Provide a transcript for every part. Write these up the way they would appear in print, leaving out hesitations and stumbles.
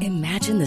Imagine the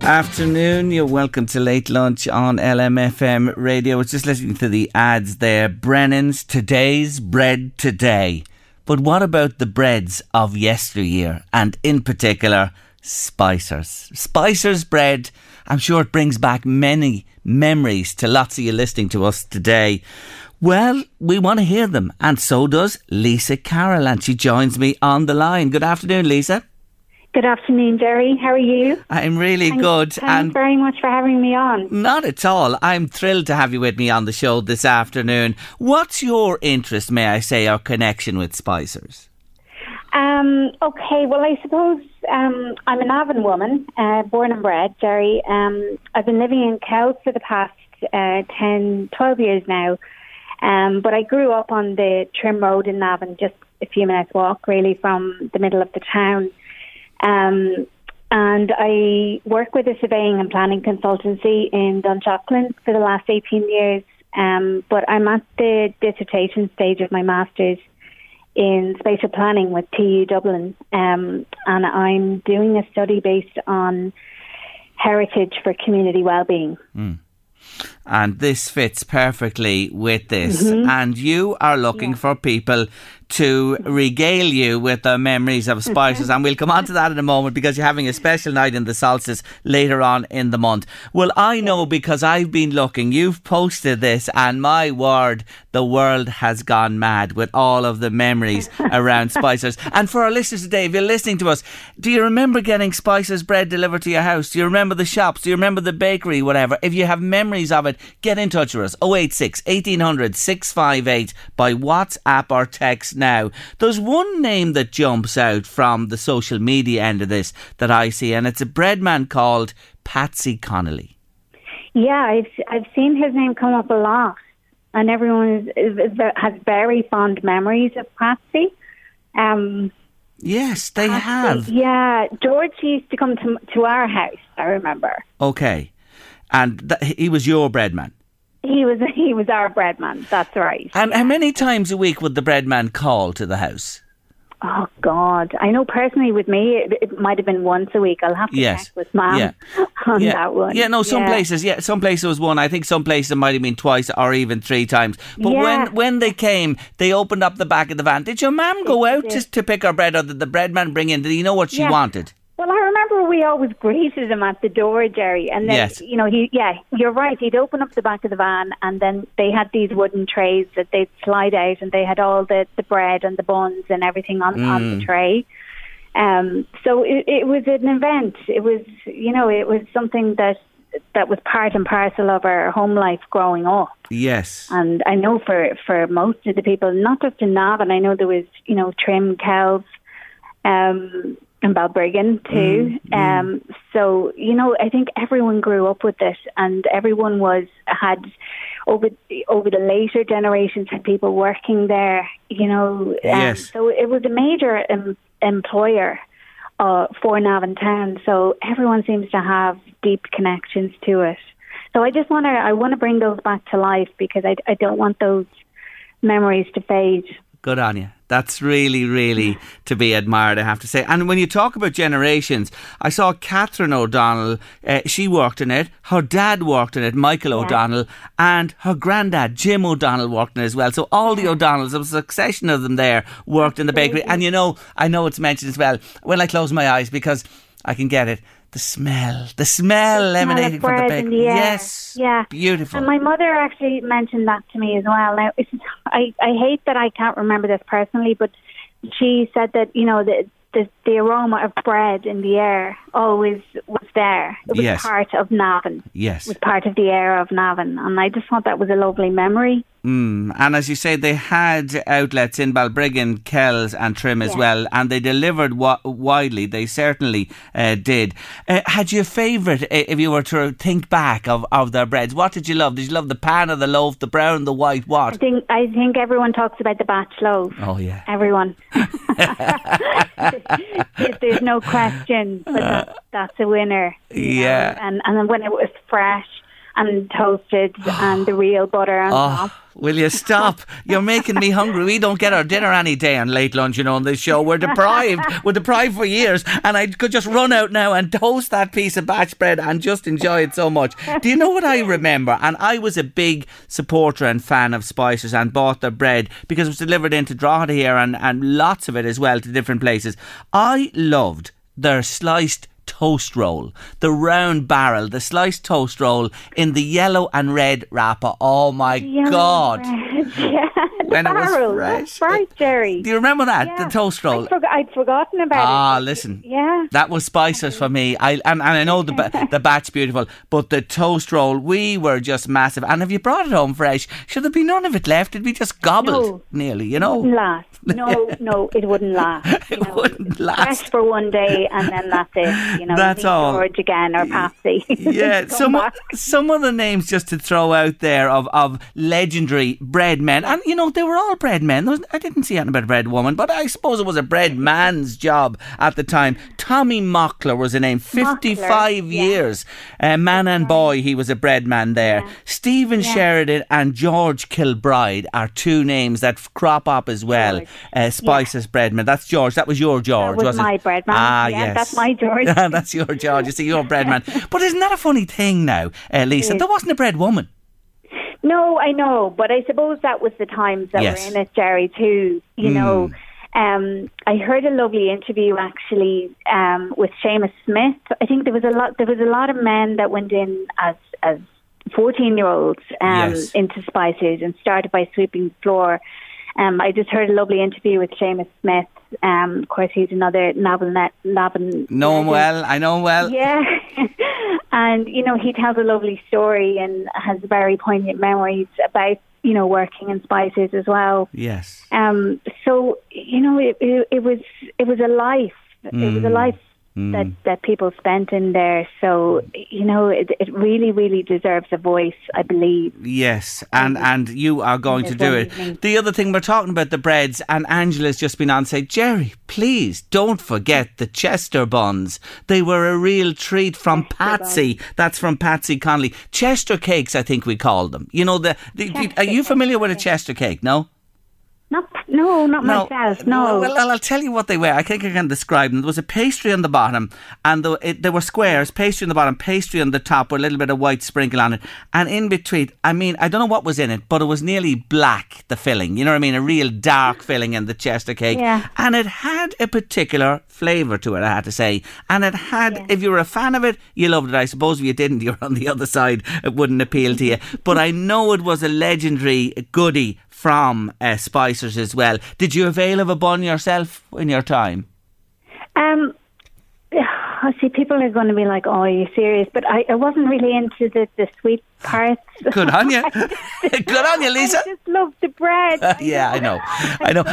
Afternoon, you're welcome to Late Lunch on LMFM Radio. I was just listening to the ads there. Brennan's, today's bread today. But what about the breads of yesteryear, and in particular, Spicers? Spicers bread, I'm sure it brings back many memories to lots of you listening to us today. Well, we want to hear them, and so does Lisa Carroll, and she joins me on the line. Good afternoon, Lisa. Good afternoon, Jerry. How are you? I'm really good. Thanks very much for having me on. Not at all. I'm thrilled to have you with me on the show this afternoon. What's your interest, may I say, or connection with Spicers? Okay, well, I suppose I'm a Navan woman, born and bred, Jerry. I've been living in Cowes for the past 10, 12 years now. But I grew up on the Trim Road in Navan, just a few minutes walk, really, from the middle of the town. And I work with a surveying and planning consultancy in Dunshaughlin for the last 18 years, but I'm at the dissertation stage of my Masters in Spatial Planning with TU Dublin, and I'm doing a study based on heritage for community wellbeing. Mm. And this fits perfectly with this. Mm-hmm. And you are looking for people to regale you with their memories of Spicers. And we'll come on to that in a moment, because you're having a special night in the Solstice later on in the month. Well, I know, because I've been looking. You've posted this, and my word, the world has gone mad with all of the memories around Spicers. And for our listeners today, if you're listening to us, do you remember getting Spicers bread delivered to your house? Do you remember the shops? Do you remember the bakery? Whatever. If you have memories of it, get in touch with us, 086 1800 658 by WhatsApp or text now. There's one name that jumps out from the social media end of this that I see, and it's a breadman called Patsy Connolly. Yeah, I've seen his name come up a lot, and everyone has very fond memories of Patsy. Yes, they Patsy, have. Yeah, George used to come to our house, I remember. Okay. And he was your breadman? He was our breadman, that's right. And how many times a week would the breadman call to the house? Oh, God. I know personally with me, it might have been once a week. I'll have to check with Mum on that one. Yeah, no, some places it was one. I think some places it might have been twice or even three times. But when they came, they opened up the back of the van. Did your Mum go out just to pick her bread, or did the breadman bring in? Did he know what she wanted? Well, I remember we always greeted him at the door, Jerry, and then you know, you're right. He'd open up the back of the van, and then they had these wooden trays that they'd slide out, and they had all the bread and the buns and everything on the tray. So it was an event. It was, you know, it was something that was part and parcel of our home life growing up. Yes. And I know for most of the people, not just in Navan, I know there was, you know, Trim, Kells, and Balbriggan too. So, you know, I think everyone grew up with this, and everyone had over the later generations had people working there, you know. So it was a major employer for Navan Town. So everyone seems to have deep connections to it. So I just want to bring those back to life, because I don't want those memories to fade. Good on you. That's really, really to be admired, I have to say. And when you talk about generations, I saw Catherine O'Donnell, she worked in it, her dad worked in it, Michael O'Donnell, and her granddad, Jim O'Donnell, worked in it as well. So all the O'Donnells, a succession of them there, worked in the bakery. And you know, I know it's mentioned as well, when I close my eyes, because I can get it, the smell emanating from the bakery. Yes, yeah, beautiful. And my mother actually mentioned that to me as well. Now, I hate that I can't remember this personally, but she said that, you know, the aroma of bread in the air always was there. It was part of Navan. Yes. It was part of the air of Navan. And I just thought that was a lovely memory. And as you say, they had outlets in Balbriggan, Kells and Trim as well, and they delivered widely. They certainly did. Had you a favourite, if you were to think back of their breads? What did you love? Did you love the pan or the loaf, the brown, the white, what? I think everyone talks about the batch loaf. Oh, yeah. Everyone. There's no question, but that's a winner. Yeah. And when it was fresh and toasted and the real butter on top. Will you stop? You're making me hungry. We don't get our dinner any day on Late Lunch, you know, on this show. We're deprived. We're deprived for years. And I could just run out now and toast that piece of batch bread and just enjoy it so much. Do you know what I remember? And I was a big supporter and fan of Spicers and bought their bread because it was delivered into Drogheda here and lots of it as well to different places. I loved their sliced toast roll, the round barrel, the sliced toast roll in the yellow and red wrapper. Oh my God. Yeah, when barrel, it was fresh. That's right, Jerry. Do you remember that? Yeah. The toast roll. I'd forgotten about it. Ah, listen. Yeah. That was Spicers for me. And I know the batch beautiful, but the toast roll, we were just massive. And if you brought it home fresh, should there be none of it left? It'd be just gobbled nearly, you know. It wouldn't last. No, it wouldn't last. It wouldn't last. Fresh for one day and then that's it. You know, that's all. George again or Patsy. Yeah, some of the names just to throw out there of legendary bread men. And, you know, they were all bread men. I didn't see anything about a bread woman, but I suppose it was a bread man's job at the time. Tommy Mockler was the name. 55 years. Man and boy, he was a bread man there. Yeah. Stephen Sheridan and George Kilbride are two names that crop up as well. Spicers bread man. That's George. That was your George, wasn't it? That was my bread man. Ah, yes. That's my George. That's your George. You see, your bread man. But isn't that a funny thing now, Lisa? There wasn't a bread woman. No, I know, but I suppose that was the times that were in it, Jerry, too. You know, I heard a lovely interview actually with Seamus Smith. I think there was a lot of men that went in as 14-year-olds into Spicers and started by sweeping the floor. I just heard a lovely interview with Seamus Smith. Of course, he's another Navan. Know him well. I know him well. Yeah. And, you know, he tells a lovely story and has very poignant memories about, you know, working in Spicers as well. Yes. So, you know, it was a life. It was a life that people spent in there. So, you know, it really, really deserves a voice, I believe. Yes, and you are going to do it. The other thing, we're talking about the breads, and Angela's just been on saying, Jerry, please don't forget the Chester buns. They were a real treat from Patsy. That's from Patsy Connolly. Chester cakes, I think we called them. You know, are you familiar with a Chester cake, no? Not myself, no. Well, I'll tell you what they were. I think I can describe them. There was a pastry on the bottom, and there were squares, pastry on the bottom, pastry on the top, with a little bit of white sprinkle on it. And in between, I mean, I don't know what was in it, but it was nearly black, the filling. You know what I mean? A real dark filling in the Chester cake. Yeah. And it had a particular flavour to it, I had to say. And it had, if you were a fan of it, you loved it. I suppose if you didn't, you were on the other side. It wouldn't appeal to you. But I know it was a legendary goodie from Spicers as well. Did you avail of a bun yourself in your time? I see people are going to be like, oh, are you serious? But I wasn't really into the sweet parts. Good on you. Good on you, Lisa. I just love the bread. I know.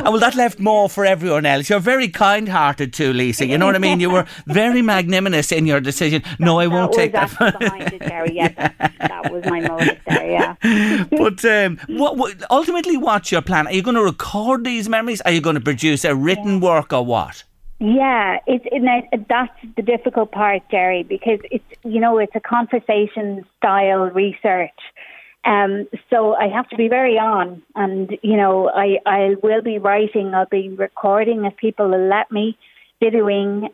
Well, that left more for everyone else. You're very kind-hearted too, Lisa. You know what I mean? You were very magnanimous in your decision. No, I won't take that. That was behind it, Jerry. That was my motive there, But ultimately, what's your plan? Are you going to record these memories? Are you going to produce a written work or what? Yeah, that's the difficult part, Jerry, because it's a conversation style research. So I have to be very on, and I will be writing, I'll be recording if people will let me, videoing.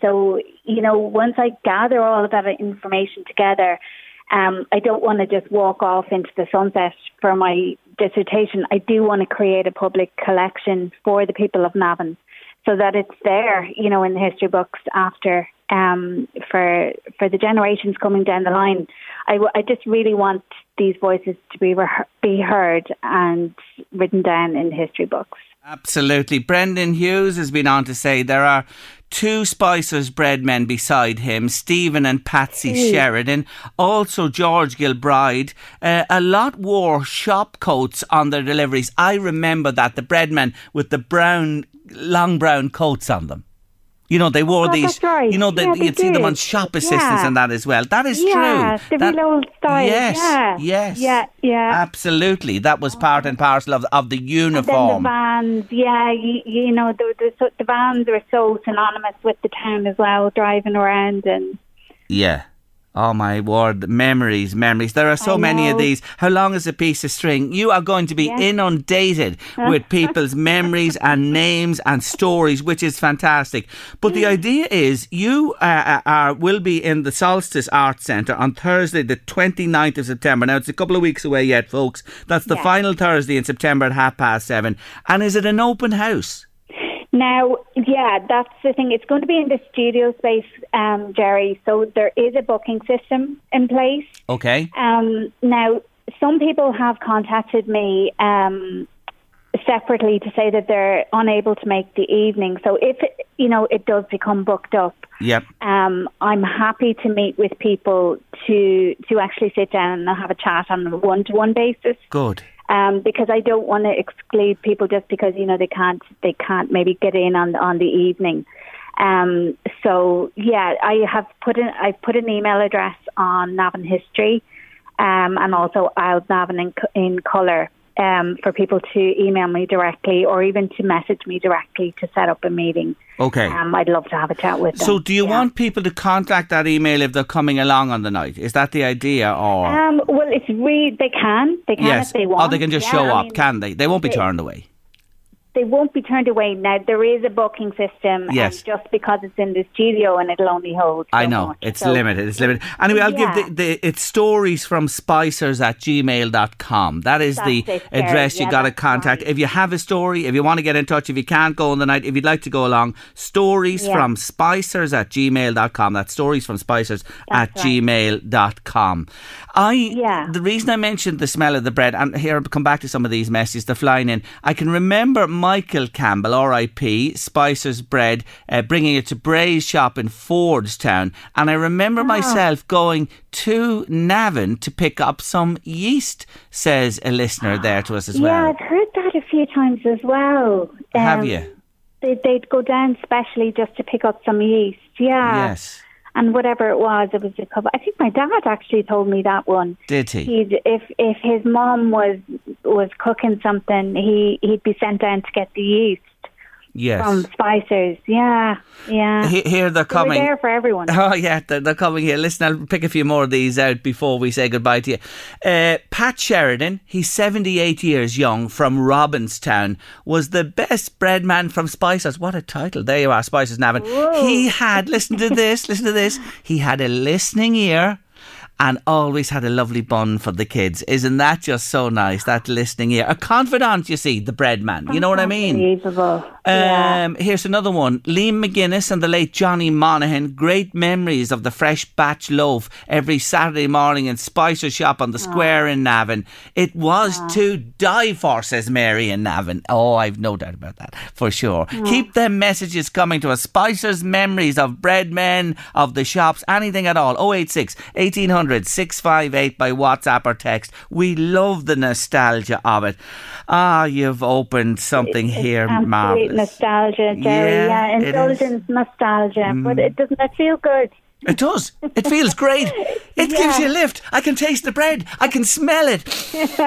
So once I gather all of that information together, I don't want to just walk off into the sunset for my dissertation. I do want to create a public collection for the people of Navan, so that it's there, in the history books after, for the generations coming down the line. I just really want these voices to be heard and written down in history books. Absolutely. Brendan Hughes has been on to say there are two Spicers bread men beside him, Stephen and Patsy Sheridan, also George Gilbride. A lot wore shop coats on their deliveries. I remember that, the bread men with the long brown coats on them. They wore these, right. You'd see them on shop assistants and that as well. That is true. The real old style. Yes, yes. Yeah. Absolutely. That was part and parcel of the uniform. And then the vans, the vans were so synonymous with the town as well, driving around and... Yeah. Oh my word, memories. There are so many of these. How long is a piece of string? You are going to be inundated with people's memories and names and stories, which is fantastic. But the idea is you will be in the Solstice Arts Centre on Thursday the 29th of September. Now, it's a couple of weeks away yet, folks. That's the final Thursday in September at 7:30. And is it an open house? Now, that's the thing. It's going to be in the studio space, Jerry. So there is a booking system in place. Okay. Now, some people have contacted me separately to say that they're unable to make the evening. So if it does become booked up, I'm happy to meet with people to actually sit down and have a chat on a one-to-one basis. Good. Because I don't want to exclude people just because they can't maybe get in on the evening. I've put an email address on Navan History, and also Navan in colour, for people to email me directly or even to message me directly to set up a meeting. Okay. I'd love to have a chat with them. So do you want people to contact that email if they're coming along on the night? Is that the idea? Or well, it's really, they can if they want. Or they can just show up, can they? They won't be turned away. They won't be turned away. Now, there is a booking system, and just because it's in the studio and it'll only hold so much. It's limited. Anyway, I'll give it's storiesfromspicersatgmail.com. That is the address you got to contact. Right. If you have a story, if you want to get in touch, if you can't go on the night, if you'd like to go along, storiesfromspicers@gmail.com. That's storiesfromspicers@gmail.com. The reason I mentioned the smell of the bread, and here I'll come back to some of these messages, they're flying in. I can remember Michael Campbell, R.I.P., Spicer's Bread, bringing it to Bray's shop in Fordstown. And I remember myself going to Navan to pick up some yeast, says a listener there to us as well. Yeah, I've heard that a few times as well. Have you? They'd go down specially just to pick up some yeast, Yes. And whatever it was a couple. I think my dad actually told me that one. Did he? If his mom was cooking something, he'd be sent down to get the yeast. Yes. From Spicers, yeah. Here they're coming. They're there for everyone. Oh yeah, they're coming here. Listen, I'll pick a few more of these out before we say goodbye to you. Pat Sheridan, he's 78 years young, from Robinstown, was the best bread man from Spicers. What a title! There you are, Spicers Navan. Whoa. He had, listen to this. He had a listening ear. And always had a lovely bun for the kids. Isn't that just so nice, that listening ear? A confidant, you see, the bread man. You know what I mean? Unbelievable. Here's another one. Liam McGuinness and the late Johnny Monaghan. Great memories of the fresh batch loaf every Saturday morning in Spicer's shop on the square in Navan. It was to die for, says Mary in Navan. Oh, I've no doubt about that, for sure. Keep them messages coming to us. Spicer's memories of bread men, of the shops, anything at all. 086 1800 658 by WhatsApp or text. We love the nostalgia of it. You've opened something here, marvellous. Nostalgia, Jerry. Indulgent nostalgia. But it doesn't feel good? It does. It feels great. It gives you a lift. I can taste the bread. I can smell it.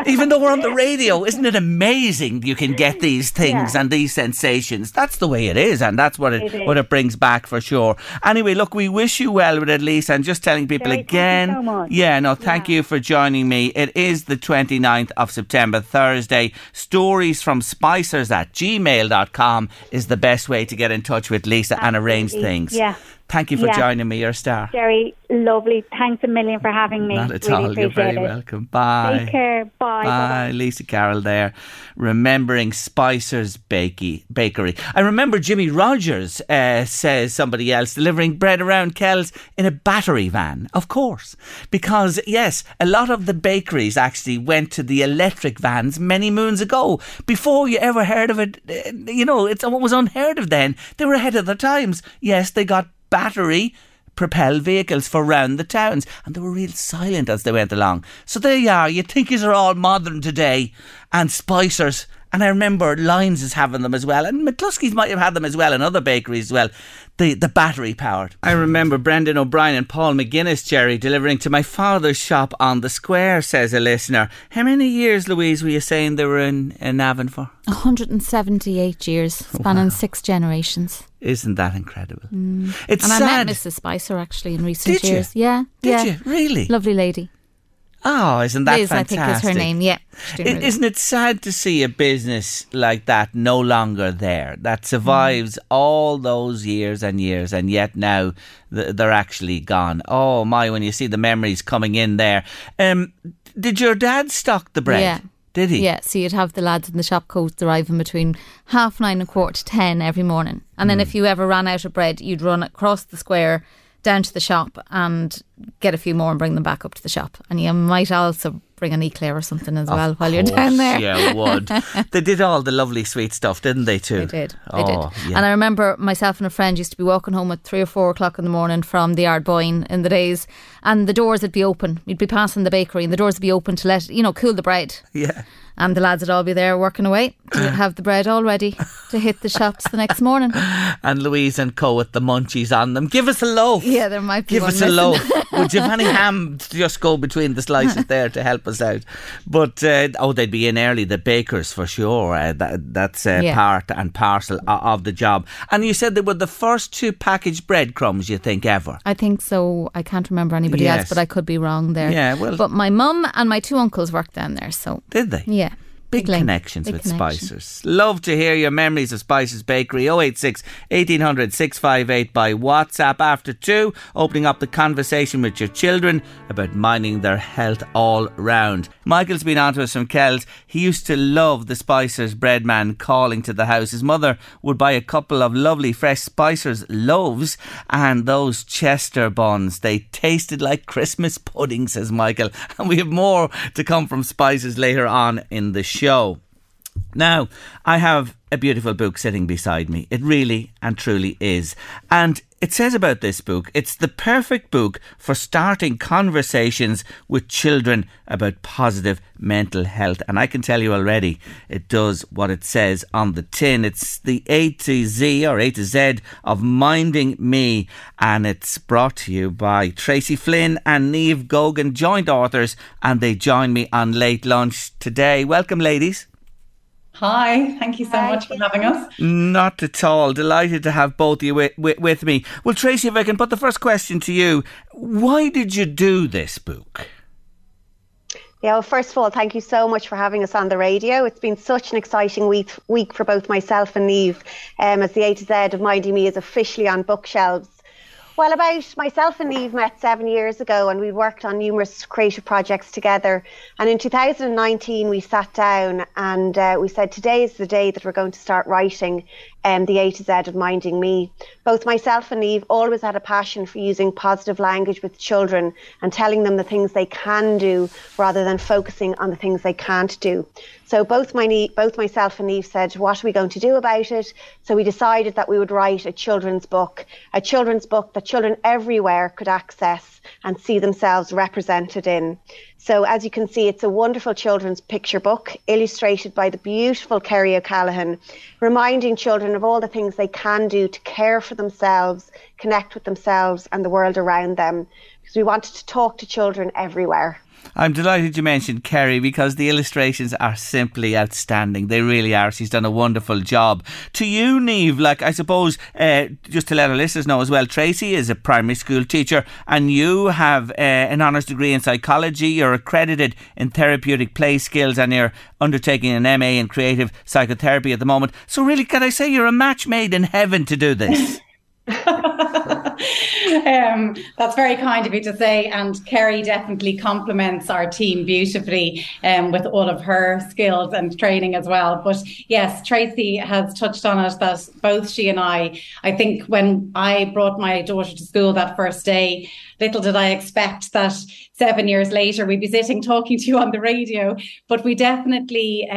Even though we're on the radio, isn't it amazing you can get these things and these sensations? That's the way it is, and that's what it brings back for sure. Anyway, look, we wish you well with it, Lisa, and just telling people again. Thank you so much. Thank you for joining me. It is the 29th of September, Thursday. storiesfromspicers@gmail.com is the best way to get in touch with Lisa and arrange things. Yeah. Thank you for joining me, your star. Very lovely. Thanks a million for having me. Not at all. You're very welcome. Bye. Take care. Bye. Bye. Lisa Carroll there, remembering Spicers Bakery. I remember Jimmy Rogers, says somebody else, delivering bread around Kells in a battery van. Of course. Because, yes, a lot of the bakeries actually went to the electric vans many moons ago. Before you ever heard of it, it's what was unheard of then. They were ahead of their times. Yes, they got battery propelled vehicles for round the towns, and they were real silent as they went along. So there you are. You think these are all modern today, and Spicers, and I remember Lyons is having them as well, and McCluskey's might have had them as well, and other bakeries as well, the battery powered. I remember Brendan O'Brien and Paul McGuinness, Jerry, delivering to my father's shop on the square, says a listener. How many years, Louise, were you saying they were in Navan for? 178 years, spanning 6 generations. Isn't that incredible? Mm. It's sad. I met Mrs. Spicer actually in recent years. Did you? Really? Lovely lady. Oh, isn't that fantastic? I think is her name, yeah. Isn't it sad to see a business like that no longer there, that survives all those years, and yet now they're actually gone. Oh my, when you see the memories coming in there. Did your dad stock the bread? Yeah. Did he? Yeah, so you'd have the lads in the shop coats arriving between 9:30 and 9:45 every morning. And then if you ever ran out of bread, you'd run across the square down to the shop and get a few more and bring them back up to the shop. And you might also bring an eclair or something as well while you're down there. Yeah, would. They did all the lovely sweet stuff, didn't they too? They did. Yeah. And I remember myself and a friend used to be walking home at 3 or 4 o'clock in the morning from the Yard Boyne in the days, and the doors would be open. We'd be passing the bakery and the doors would be open to let, cool the bread. Yeah. And the lads would all be there working away. We'd have the bread all ready to hit the shops the next morning. And Louise and Co with the munchies on them. Give us a loaf. Yeah, there might be. Give us a loaf. Would you have any ham to just go between the slices there to help us out? But they'd be in early, the bakers for sure. That's part and parcel of the job. And you said they were the first to package breadcrumbs, you think, ever? I think so. I can't remember anybody else, but I could be wrong there. Yeah, well. But my mum and my 2 uncles worked down there, so. Did they? Yeah. Big connections with Spicers. Love to hear your memories of Spicers Bakery. 086 1800 658 by WhatsApp. After 2, opening up the conversation with your children about minding their health all round. Michael's been on to us from Kells. He used to love the Spicers bread man calling to the house. His mother would buy a couple of lovely fresh Spicers loaves and those Chester buns. They tasted like Christmas pudding, says Michael. And we have more to come from Spicers later on in the show. Now, I have a beautiful book sitting beside me. It really and truly is. And it says about this book, it's the perfect book for starting conversations with children about positive mental health. And I can tell you already, it does what it says on the tin. It's the A to Z of Minding Me. And it's brought to you by Tracy Flynn and Niamh Goggin, joint authors. And they join me on Late Lunch today. Welcome, ladies. Hi, thank you so much for having us. Not at all. Delighted to have both of you with me. Well, Tracy, if I can put the first question to you, why did you do this book? Yeah, well, first of all, thank you so much for having us on the radio. It's been such an exciting week for both myself and Niamh, as the A to Z of Minding Me is officially on bookshelves. Well, about myself and Niamh met 7 years ago, and we worked on numerous creative projects together. And in 2019, we sat down and we said, today is the day that we're going to start writing the A to Z of Minding Me. Both myself and Niamh always had a passion for using positive language with children and telling them the things they can do rather than focusing on the things they can't do. So both myself and Niamh said, what are we going to do about it? So we decided that we would write a children's book that children everywhere could access and see themselves represented in. So as you can see, it's a wonderful children's picture book illustrated by the beautiful Kerry O'Callaghan, reminding children children of all the things they can do to care for themselves, connect with themselves and the world around them, because we wanted to talk to children everywhere. I'm delighted you mentioned Kerry, because the illustrations are simply outstanding. They really are. She's done a wonderful job. To you, Niamh, I suppose, just to let our listeners know as well, Tracy is a primary school teacher and you have an honours degree in psychology. You're accredited in therapeutic play skills and you're undertaking an MA in creative psychotherapy at the moment. So really, can I say you're a match made in heaven to do this? That's very kind of you to say, and Kerry definitely complements our team beautifully with all of her skills and training as well. But yes, Tracy has touched on it, that both she and I think when I brought my daughter to school that first day, little did I expect that 7 years later we'd be sitting talking to you on the radio. But we definitely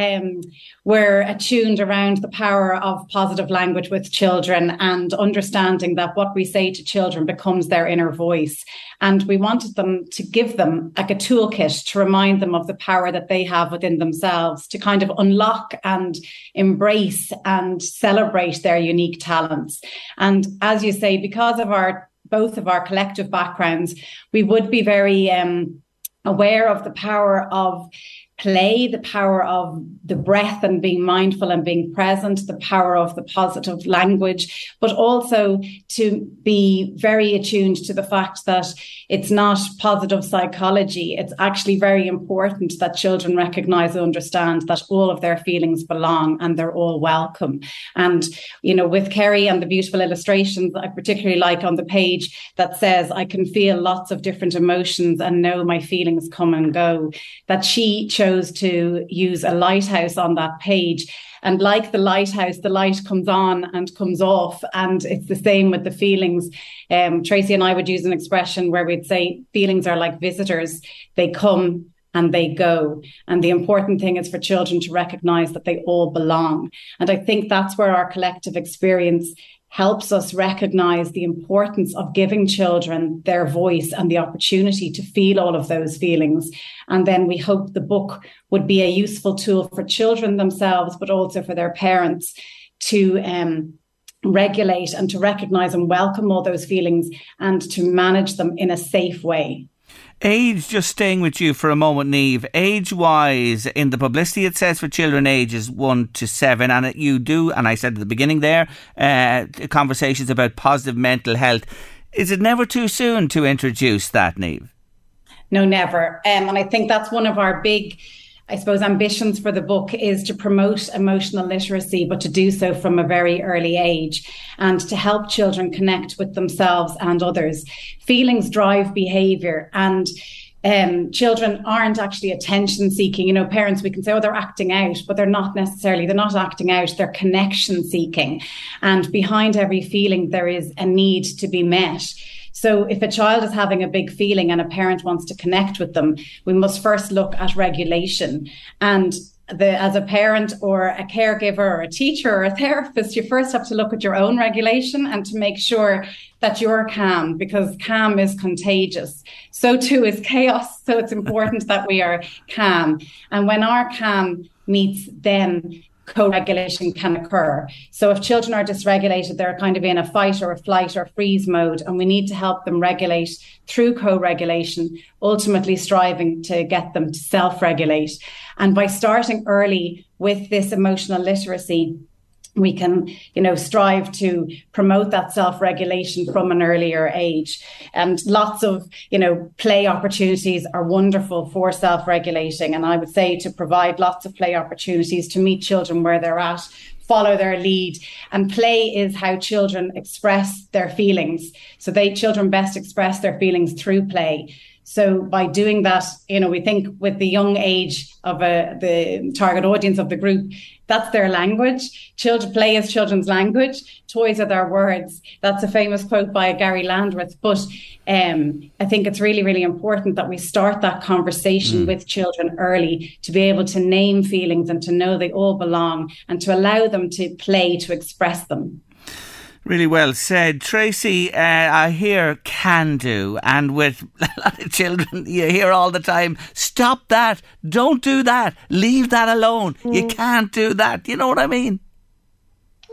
were attuned around the power of positive language with children and understanding that what we say to children becomes their inner voice. And we wanted them to give them like a toolkit to remind them of the power that they have within themselves to kind of unlock and embrace and celebrate their unique talents. And as you say, because of both of our collective backgrounds, we would be very aware of the power of play, the power of the breath and being mindful and being present, the power of the positive language, but also to be very attuned to the fact that it's not positive psychology. It's actually very important that children recognize and understand that all of their feelings belong and they're all welcome. And, you know, with Kerry and the beautiful illustrations, I particularly like on the page that says, I can feel lots of different emotions and know my feelings come and go, that she chose to use a lighthouse on that page. And like the lighthouse, the light comes on and comes off. And it's the same with the feelings. Tracy and I would use an expression where we'd say feelings are like visitors. They come and they go. And the important thing is for children to recognize that they all belong. And I think that's where our collective experience helps us recognize the importance of giving children their voice and the opportunity to feel all of those feelings. And then we hope the book would be a useful tool for children themselves, but also for their parents to regulate and to recognize and welcome all those feelings and to manage them in a safe way. Age, just staying with you for a moment, Niamh, age-wise, in the publicity it says for children ages 1 to 7, and you do, and I said at the beginning there, conversations about positive mental health. Is it never too soon to introduce that, Niamh? No, never. And I think that's one of our big, I suppose, ambitions for the book is to promote emotional literacy, but to do so from a very early age and to help children connect with themselves and others. Feelings drive behaviour, and children aren't actually attention seeking. You know, parents, we can say, oh, they're acting out, but they're not necessarily. They're not acting out. They're connection seeking. And behind every feeling, there is a need to be met. So if a child is having a big feeling and a parent wants to connect with them, we must first look at regulation. And as a parent or a caregiver or a teacher or a therapist, you first have to look at your own regulation and to make sure that you're calm, because calm is contagious. So too is chaos. So it's important that we are calm. And when our calm meets then co-regulation can occur. So if children are dysregulated, they're kind of in a fight or a flight or freeze mode, and we need to help them regulate through co-regulation, ultimately striving to get them to self-regulate. And by starting early with this emotional literacy, we can, you know, strive to promote that self-regulation from an earlier age. And lots of, you know, play opportunities are wonderful for self-regulating. And I would say to provide lots of play opportunities to meet children where they're at, follow their lead. And play is how children express their feelings. So children best express their feelings through play. So by doing that, you know, we think with the young age of the target audience of the group, that's their language. Play is children's language. Toys are their words. That's a famous quote by Gary Landreth. But I think it's really, really important that we start that conversation with children early to be able to name feelings and to know they all belong and to allow them to play, to express them. Really well said. Tracy, I hear can do, and with a lot of children you hear all the time, stop that, don't do that, leave that alone, you can't do that. You know what I mean?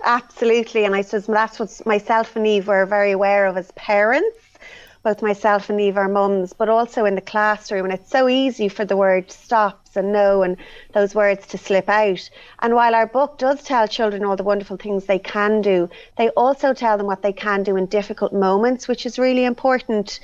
Absolutely. And I suppose that's what myself and Niamh were very aware of as parents. Both myself and Niamh are mums, but also in the classroom. And it's so easy for the word stops and no and those words to slip out. And while our book does tell children all the wonderful things they can do, they also tell them what they can do in difficult moments, which is really important.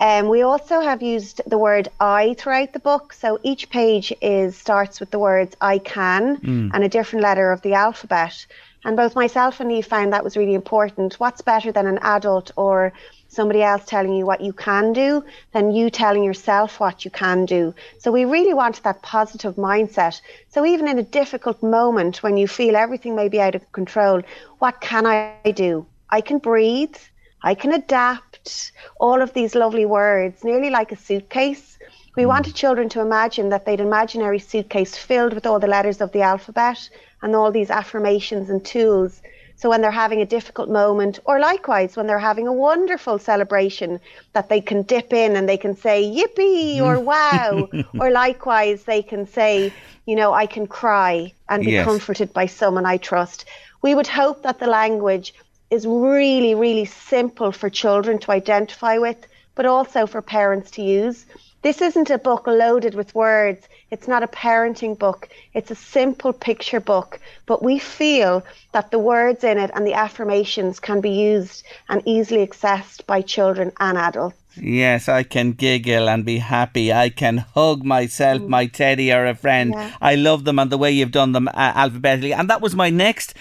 We also have used the word I throughout the book. So each page starts with the words I can and a different letter of the alphabet. And both myself and Niamh found that was really important. What's better than an adult or somebody else telling you what you can do than you telling yourself what you can do? So we really want that positive mindset. So even in a difficult moment when you feel everything may be out of control, what can I do? I can breathe. I can adapt. All of these lovely words, nearly like a suitcase. We wanted children to imagine that they'd imaginary suitcase filled with all the letters of the alphabet and all these affirmations and tools. So when they're having a difficult moment, or likewise, when they're having a wonderful celebration, that they can dip in and they can say, yippee, or wow. Or likewise, they can say, you know, I can cry and be comforted by someone I trust. We would hope that the language is really, really simple for children to identify with, but also for parents to use. This isn't a book loaded with words. It's not a parenting book. It's a simple picture book. But we feel that the words in it and the affirmations can be used and easily accessed by children and adults. Yes, I can giggle and be happy. I can hug myself, my teddy, or a friend. Yeah. I love them, and the way you've done them alphabetically. And that was my next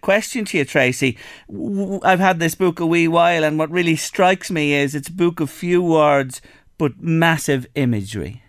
question to you, Tracy. I've had this book a wee while, and what really strikes me is it's a book of few words but massive imagery.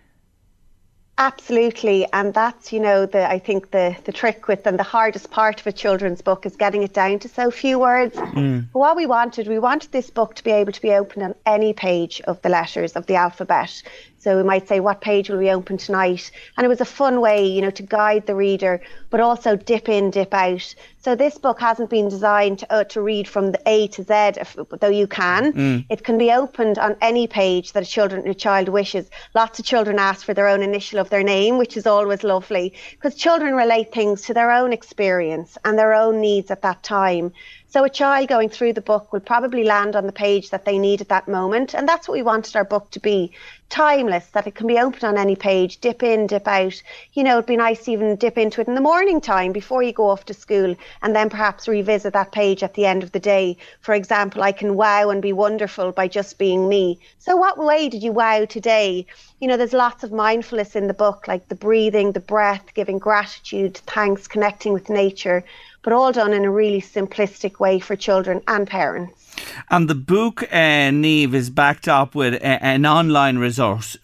Absolutely. And that's, you know, I think the trick with and the hardest part of a children's book is getting it down to so few words. But what we wanted this book to be able to be opened on any page of the letters of the alphabet. So we might say, what page will we open tonight? And it was a fun way, you know, to guide the reader, but also dip in, dip out. So this book hasn't been designed to read from the A to Z, though you can. It can be opened on any page that a child wishes. Lots of children ask for their own initial of their name, which is always lovely, because children relate things to their own experience and their own needs at that time. So a child going through the book will probably land on the page that they need at that moment. And that's what we wanted our book to be. Timeless, that it can be opened on any page, dip in, dip out. You know, it'd be nice to even dip into it in the morning time before you go off to school and then perhaps revisit that page at the end of the day. For example, I can wow and be wonderful by just being me. So what way did you wow today? You know, there's lots of mindfulness in the book, like the breathing, the breath, giving gratitude, thanks, connecting with nature, but all done in a really simplistic way for children and parents. And the book, Niamh, is backed up with an online resource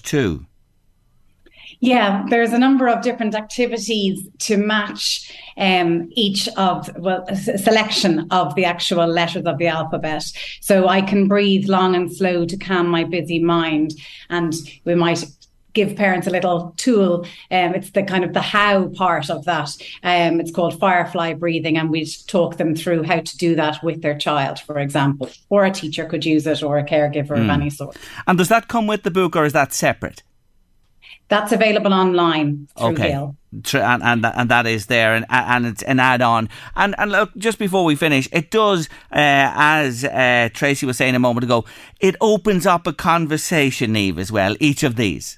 too. Yeah, there's a number of different activities to match a selection of the actual letters of the alphabet. So I can breathe long and slow to calm my busy mind. And we might give parents a little tool. It's the kind of the how part of that. It's called Firefly Breathing, and we talk them through how to do that with their child, for example, or a teacher could use it or a caregiver of any sort. And does that come with the book or is that separate? That's available online through Gale. And that is there and it's an add-on. And look, just before we finish, it does, as Tracy was saying a moment ago, it opens up a conversation, Niamh, as well, each of these.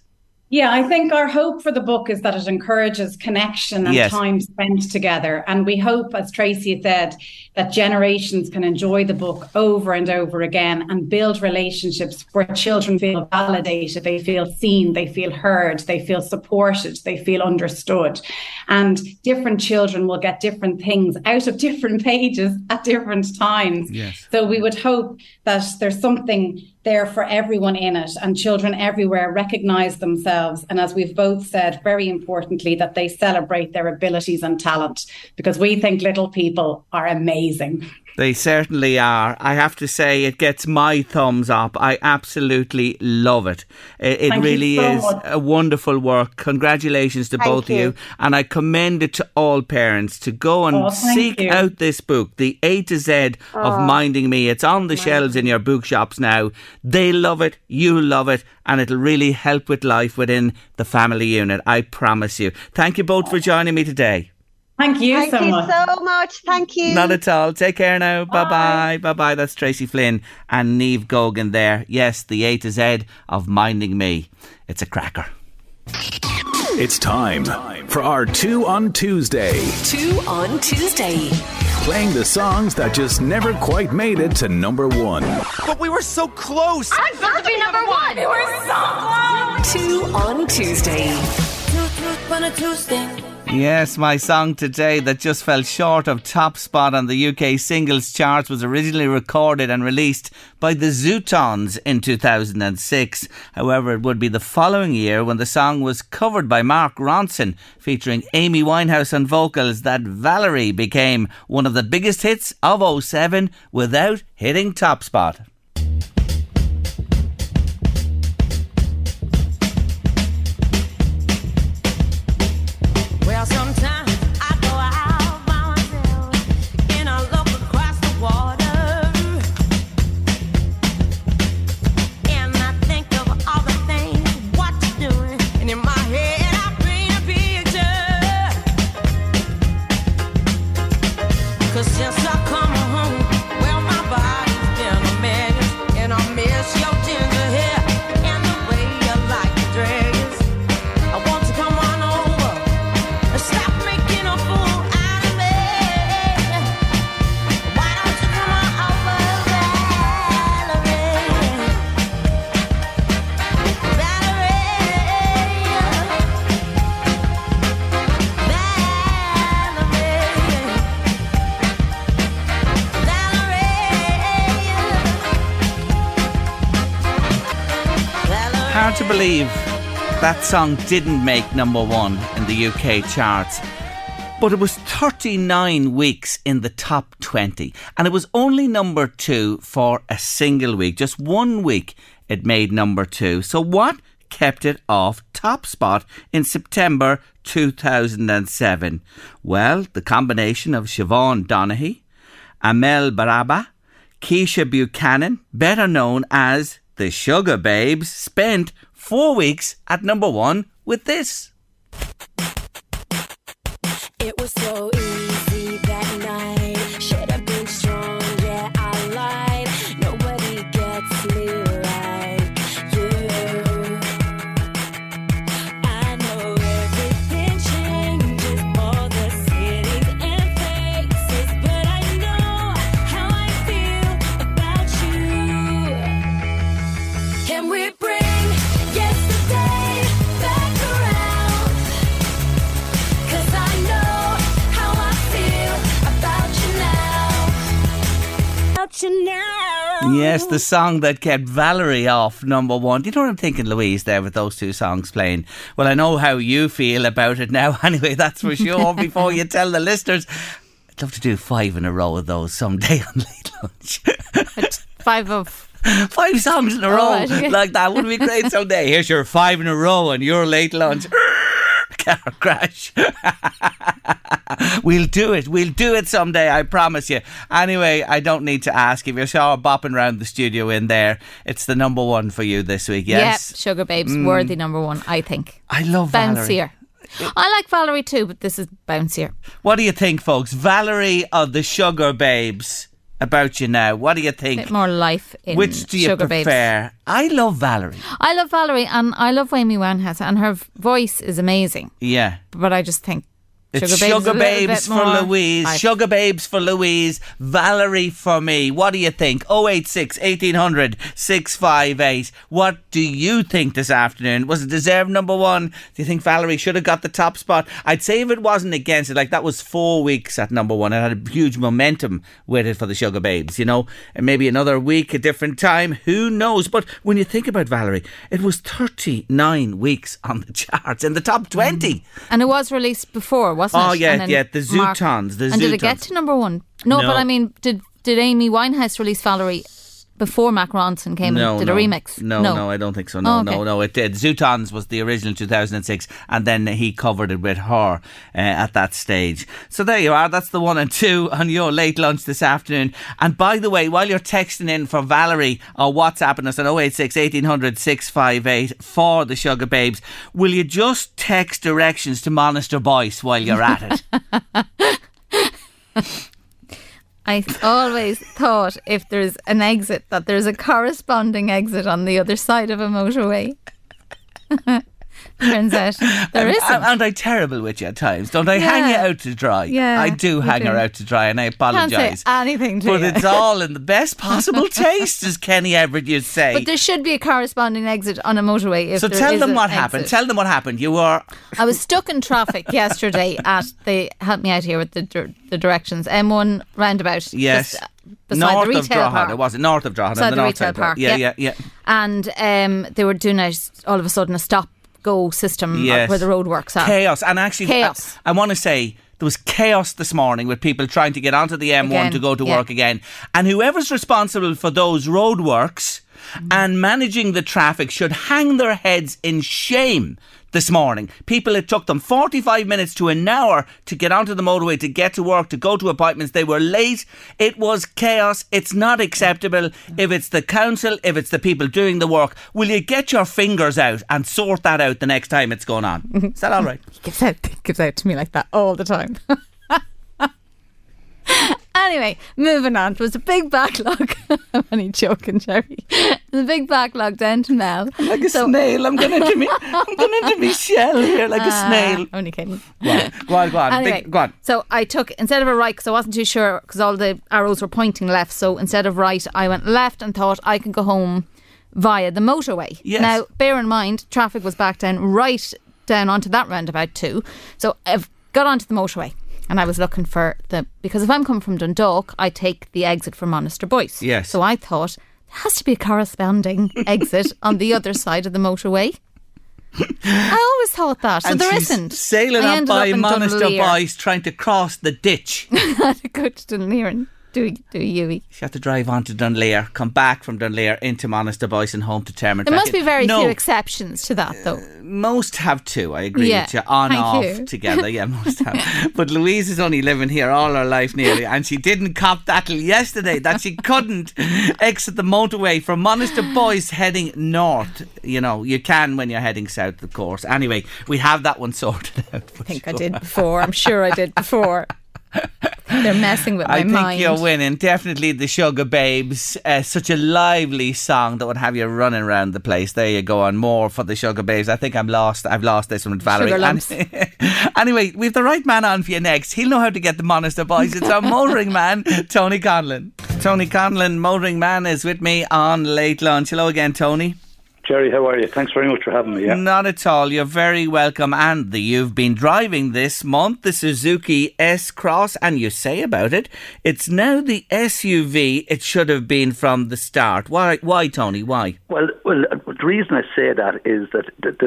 Yeah, I think our hope for the book is that it encourages connection and time spent together. And we hope, as Tracy said, that generations can enjoy the book over and over again and build relationships where children feel validated, they feel seen, they feel heard, they feel supported, they feel understood. And different children will get different things out of different pages at different times. Yes. So we would hope that there's something there for everyone in it, and children everywhere recognise themselves, and as we've both said, very importantly, that they celebrate their abilities and talent, because we think little people are amazing. They certainly are. I have to say, it gets my thumbs up. I absolutely love it. It really is a wonderful work. Congratulations to both of you. And I commend it to all parents to go and seek out this book, The A to Z of Minding Me. It's on the shelves in your bookshops now. They love it. You love it. And it'll really help with life within the family unit. I promise you. Thank you both for joining me today. Thank you so much. Thank you so much. Thank you. Not at all. Take care now. Bye-bye. Bye-bye. That's Tracy Flynn and Niamh Goggin there. Yes, the A to Z of Minding Me. It's a cracker. It's time for our Two on Tuesday. Two on Tuesday. Playing the songs that just never quite made it to number one. But we were so close. I'm going to be number one. We were so close. Two on Tuesday. Two on a Tuesday. Yes, my song today that just fell short of top spot on the UK singles charts was originally recorded and released by the Zootons in 2006. However, it would be the following year when the song was covered by Mark Ronson, featuring Amy Winehouse on vocals, that Valerie became one of the biggest hits of 2007 without hitting top spot. To believe that song didn't make number one in the UK charts, but it was 39 weeks in the top 20, and it was only number two for a single week. Just 1 week it made number two. So what kept it off top spot in September 2007? Well, the combination of Siobhan Donaghy, Amel Baraba, Keisha Buchanan, better known as the Sugar Babes, spent 4 weeks at number one with this. It was so easy that night. Should have been strong, yeah, I lied. Nobody gets me like you. I know everything changes, all the cities and faces, but I know how I feel about you. Can we bring now. Yes, the song that kept Valerie off number one. Do you know what I'm thinking, Louise, there with those two songs playing? Well, I know how you feel about it now anyway, that's for sure. Before you tell the listeners, I'd love to do 5 in a row of those someday on Late Lunch. 5 songs in a row like that would be great someday. Here's your 5 in a row on your Late Lunch. Car crash. We'll do it someday, I promise you. Anyway, I don't need to ask. If you're sure bopping around the studio in there, it's the number one for you this week. Yes, yeah, Sugar Babes, worthy number one, I think. I love Valerie. Bouncier. I like Valerie too, but this is bouncier. What do you think, folks? Valerie or the Sugar Babes? About you now. What do you think? A bit more life in Sugar Babes. Which do you prefer? I love Valerie. I love Valerie, and I love Amy Winehouse, and her voice is amazing. Yeah. But I just think it's Sugar Babes for Louise. Sugar Babes for Louise. Valerie for me. What do you think? 086 1800 658. What do you think this afternoon? Was it deserved number one? Do you think Valerie should have got the top spot? I'd say if it wasn't against it, like that was 4 weeks at number one. It had a huge momentum with it for the Sugar Babes, you know. And maybe another week, a different time. Who knows? But when you think about Valerie, it was 39 weeks on the charts in the top 20. And it was released before, wasn't it? Oh, yeah, yeah. The Zootons. And did it get to number one? No, but I mean, did Amy Winehouse release Valerie before Mac Ronson came and did a remix? No, I don't think so. No, it did. Zootons was the original 2006, and then he covered it with Her at that stage. So there you are. That's the 1 and 2 on your late lunch this afternoon. And by the way, while you're texting in for Valerie or WhatsApping us on 086 1800 658 for the Sugar Babes, will you just text directions to Monaster Boyce while you're at it? I always thought if there's an exit that there's a corresponding exit on the other side of a motorway. Turns out there isn't. And I'm terrible with you at times, don't I? Yeah. Hang you out to dry. Yeah, I do hang her out to dry, and I apologise. Can't say anything to you. But it's all in the best possible taste, as Kenny Everett used to say. But there should be a corresponding exit on a motorway if so there tell is them what exit. Happened. Tell them what happened. You were... I was stuck in traffic yesterday at the... Help me out here with the directions. M1 roundabout. Yes. North the of Drogheda, it wasn't north of Drogheda. Beside the retail park. Yeah. And they were doing all of a sudden a stop-go system where the roadworks are. Chaos. And actually, chaos. I want to say there was chaos this morning with people trying to get onto the M1 again, to go to work again. And whoever's responsible for those roadworks and managing the traffic should hang their heads in shame this morning. People, it took them 45 minutes to an hour to get onto the motorway, to get to work, to go to appointments. They were late. It was chaos. It's not acceptable. If it's the council, if it's the people doing the work, will you get your fingers out and sort that out the next time it's going on? Is that all right? He gives out to me like that all the time. Anyway, moving on. It was a big backlog. I'm only joking, Jerry. It was a big backlog down to Mel. Like a snail. I'm going into me shell here like a snail. Only kidding. Go on. Anyway, go on. So I took, instead of a right, because I wasn't too sure, because all the arrows were pointing left, so instead of right, I went left and thought I can go home via the motorway. Yes. Now, bear in mind, traffic was back down, right down onto that roundabout too. So I've got onto the motorway. And I was looking for because if I'm coming from Dundalk, I take the exit for Monaster Boyce. Yes. So I thought, there has to be a corresponding exit on the other side of the motorway. I always thought that. So and there isn't. Sailing up by Monaster Boyce trying to cross the ditch. I had to go to Dunleer and do a U-ie. She had to drive on to Dunleer, come back from Dunleer into Monaster Boyce and home to Termont. There must be very few exceptions to that, though. Most have two, I agree with you. Together, most have. But Louise is only living here all her life nearly, and she didn't cop that till yesterday, that she couldn't exit the motorway from Monaster Boyce heading north. You know, you can when you're heading south, of course. Anyway, we have that one sorted out. I think I did before. I'm sure I did before. They're messing with my mind. I think you're winning. Definitely the Sugar Babes. Such a lively song that would have you running around the place. There you go. And more for the Sugar Babes. I think I'm lost. I've lost this one with Valerie. Sugar lumps. Anyway, we've the right man on for you next. He'll know how to get the Monaster Boys. It's our motoring man, Tony Conlon. Tony Conlon, motoring man, is with me on Late Lunch. Hello again, Tony. Jerry, how are you? Thanks very much for having me. Yeah. Not at all. You're very welcome. And you've been driving this month the Suzuki S-Cross, and you say about it, it's now the SUV it should have been from the start. Why, Tony? Why? Well, the reason I say that is that the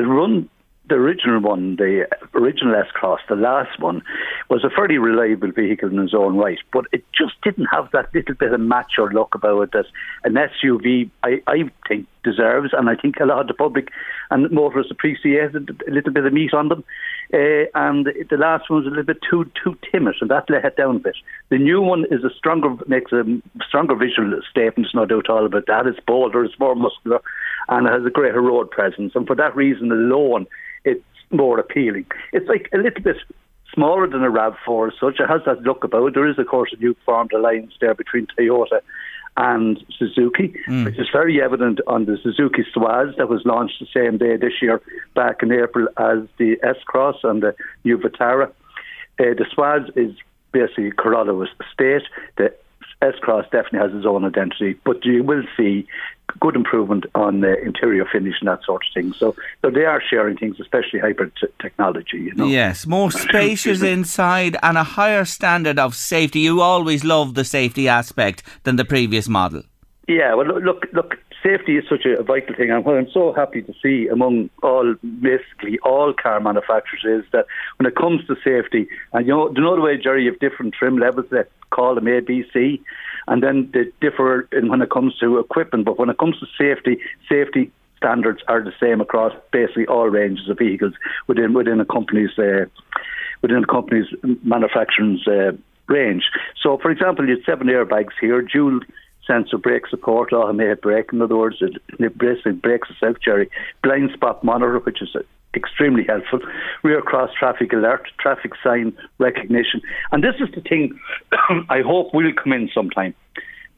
original S-Cross, the last one, was a fairly reliable vehicle in its own right, but it just didn't have that little bit of macho look about it that an SUV, I think, deserves, and I think a lot of the public and motorists appreciated a little bit of meat on them. And the last one was a little bit too timid, and that let it down a bit. The new one is makes a stronger visual statement, no doubt all about that. It's bolder, it's more muscular, and it has a greater road presence. And for that reason alone, it's more appealing. It's like a little bit smaller than a RAV4 as such. It has that look about it. There is, of course, a new formed alliance there between Toyota and Suzuki, which is very evident on the Suzuki Swaz that was launched the same day this year, back in April, as the S-Cross and the new Vitara. The Swaz is basically Corolla's estate. The S-Cross definitely has its own identity, but you will see good improvement on the interior finish and that sort of thing. So they are sharing things, especially hybrid technology, you know. Yes, more spacious inside and a higher standard of safety. You always love the safety aspect than the previous model. Yeah, well, look, safety is such a vital thing, and what I'm so happy to see among basically all car manufacturers is that when it comes to safety, and you know the way, Jerry, you have different trim levels that call them A, B, C. and then they differ in when it comes to equipment. But when it comes to safety standards are the same across basically all ranges of vehicles within a company's manufacturer's range. So, for example, you have 7 airbags here, dual sensor brake support, automated brake. In other words, it basically brakes itself, Jerry. Blind spot monitor, which is extremely helpful. Rear cross traffic alert, traffic sign recognition. And this is the thing I hope will come in sometime,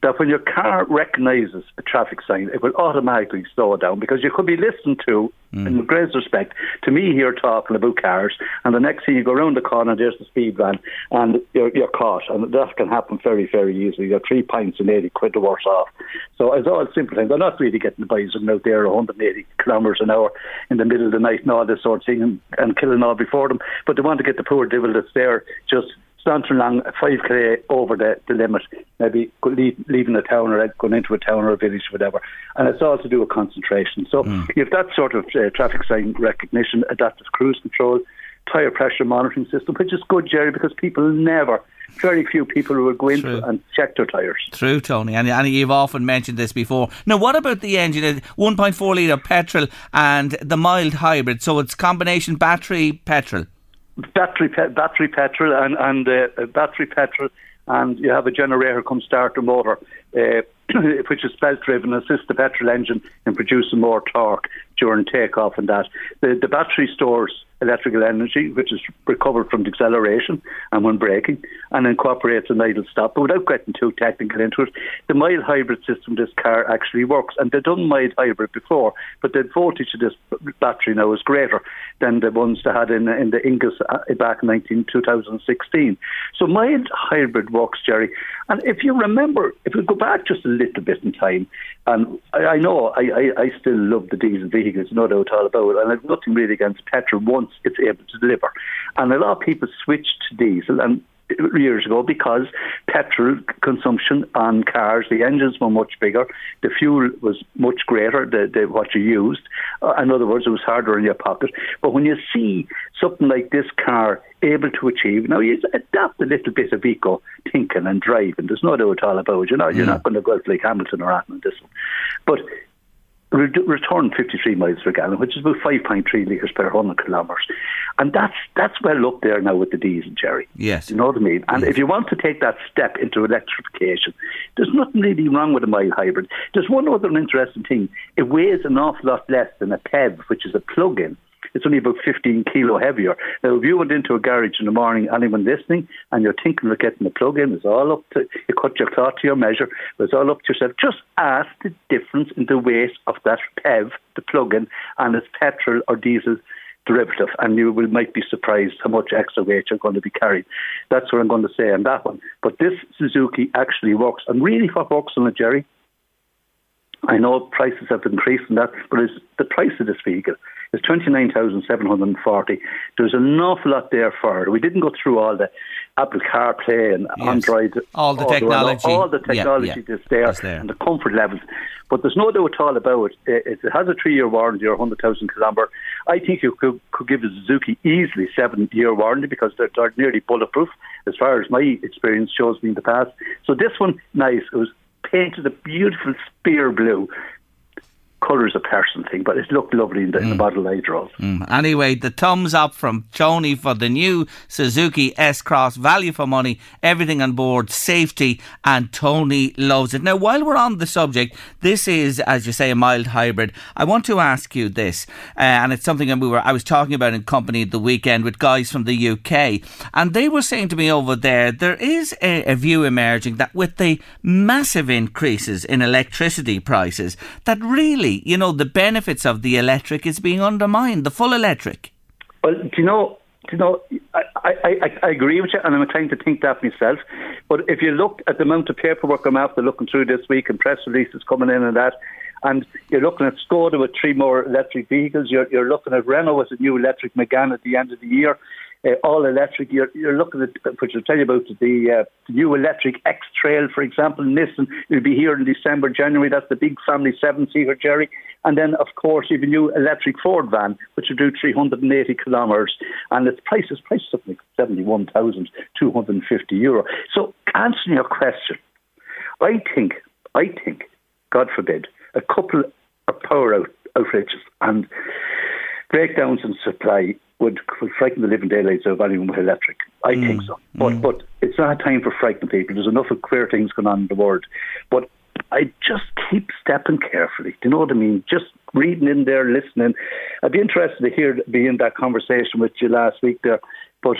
that when your car recognises a traffic sign, it will automatically slow it down, because you could be listened to, in great respect, to me here talking about cars, and the next thing you go around the corner, there's the speed van, and you're caught. And that can happen very, very easily. You're £3 and 80 quid to worse off. So it's all simple things. They're not really getting the bicycle out there 180 kilometres an hour in the middle of the night and all this sort of thing, and killing all before them. But they want to get the poor devil that's there just sauntering along 5k over the limit, maybe leaving a town or going into a town or a village, whatever. And it's all to do with concentration. So you have that sort of traffic sign recognition, adaptive cruise control, tyre pressure monitoring system, which is good, Jerry, because very few people will go in and check their tyres. True, Tony. And you've often mentioned this before. Now, what about the engine? 1.4 litre petrol and the mild hybrid. So it's combination battery-petrol. Battery petrol, and you have a generator come start the motor, which is belt driven, assists the petrol engine in producing more torque during takeoff and that. The battery stores electrical energy, which is recovered from the acceleration and when braking, and incorporates an idle stop. But without getting too technical into it, the mild hybrid system this car actually works. And they've done mild hybrid before, but the voltage of this battery now is greater than the ones they had in the Ingus back in 2016. So mild hybrid works, Jerry. And if you remember, if we go back just a little bit in time, and I know I still love the diesel vehicles, no doubt all about it, and I've nothing really against petrol once it's able to deliver. And a lot of people switched to diesel years ago because petrol consumption on cars, the engines were much bigger, the fuel was much greater, what you used. In other words, it was harder in your pocket. But when you see something like this car able to achieve, now you adapt a little bit of eco thinking and driving, there's no doubt all about it. You're not going to go out like Hamilton or Atten on this one. But return 53 miles per gallon, which is about 5.3 litres per 100 kilometres. And that's well up there now with the diesel, Jerry. Yes. You know what I mean? And if you want to take that step into electrification, there's nothing really wrong with a mild hybrid. There's one other interesting thing. It weighs an awful lot less than a PHEV, which is a plug-in. It's only about 15 kilo heavier. Now, if you went into a garage in the morning, anyone listening, and you're thinking of getting a plug-in, it's all up to you, cut your cloth to your measure, it's all up to yourself. Just ask the difference in the weight of that PEV, the plug-in, and its petrol or diesel derivative, and you might be surprised how much extra weight you're going to be carrying. That's what I'm going to say on that one. But this Suzuki actually works, and really what works on it, Jerry, I know prices have increased and that, but it's the price of this vehicle. It's 29,740. There's an awful lot there for it. We didn't go through all the Apple CarPlay and Android. All the technology that's there and the comfort levels. But there's no doubt at all about it. It has a 3-year warranty or 100,000 kilometre. I think you could give a Suzuki easily 7-year warranty because they're nearly bulletproof as far as my experience shows me in the past. So this one, nice. It was painted a beautiful spear blue. Colour is a person thing, but it looked lovely in the model I drove. Anyway, the thumbs up from Tony for the new Suzuki S-Cross. Value for money, everything on board, safety, and Tony loves it. Now, while we're on the subject, this is, as you say, a mild hybrid. I want to ask you this, and it's something that I was talking about in company at the weekend with guys from the UK, and they were saying to me over there is a view emerging that with the massive increases in electricity prices, that really, you know, the benefits of the electric is being undermined, the full electric. Well, do you know, I agree with you, and I'm trying to think that myself. But if you look at the amount of paperwork I'm after looking through this week and press releases coming in and that, and you're looking at Skoda with 3 more electric vehicles, you're looking at Renault with a new electric Megane at the end of the year, all electric. You're looking at, which I'll tell you about, the new electric X-Trail, for example, Nissan. It'll be here in December, January. That's the big family 7-seater, Jerry. And then, of course, you have a new electric Ford van, which will do 380 kilometres. And its price is something like €71,250. So answering your question, I think, God forbid, a couple of power outages and breakdowns in supply would frighten the living daylights out of anyone with electric. I think so. But it's not a time for frightening people. There's enough of queer things going on in the world. But I just keep stepping carefully. Do you know what I mean? Just reading in there, listening. I'd be interested to be in that conversation with you last week there. But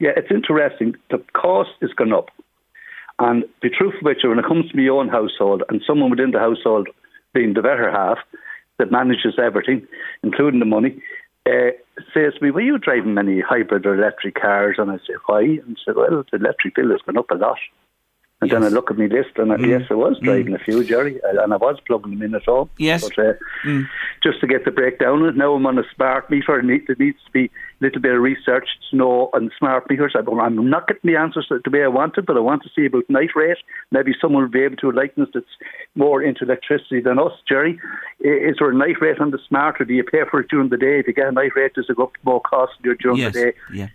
it's interesting. The cost has gone up. And the truth of which, when it comes to my own household and someone within the household being the better half that manages everything, including the money, says to me, were you driving many hybrid or electric cars? And I say, why? And I said, well, the electric bill has gone up a lot. And yes. Then I look at my list and yes, I was driving a few, Jerry, and I was plugging them in at home. Yes. But just to get the breakdown, now I'm on a smart meter, and it needs to be a little bit of research to know on smart meters. I'm not getting the answers the way I wanted, but I want to see about night rate. Maybe someone will be able to enlighten us that's more into electricity than us, Jerry. Is there a night rate on the smart, or do you pay for it during the day? If you get a night rate, does it go up to more cost during the day? Yeah.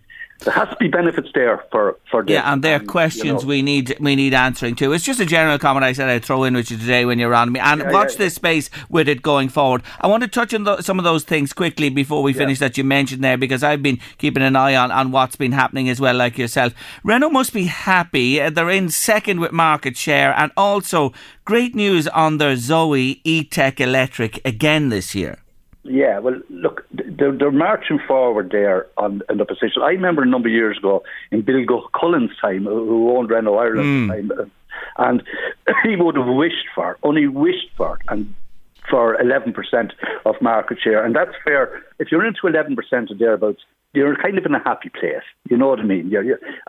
There has to be benefits there for this. Yeah, and there are questions we need answering to. It's just a general comment I said I'd throw in with you today when you're on me. And watch this space with it going forward. I want to touch on some of those things quickly before we finish that you mentioned there, because I've been keeping an eye on what's been happening as well, like yourself. Renault must be happy. They're in second with market share, and also great news on their Zoe eTech electric again this year. Yeah, well, look, they're marching forward there in the position. I remember a number of years ago, in Bill Cullen's time, who owned Renault Ireland at the time, and he would have wished for, and for 11% of market share. And that's fair. If you're into 11% or thereabouts, you're kind of in a happy place. You know what I mean?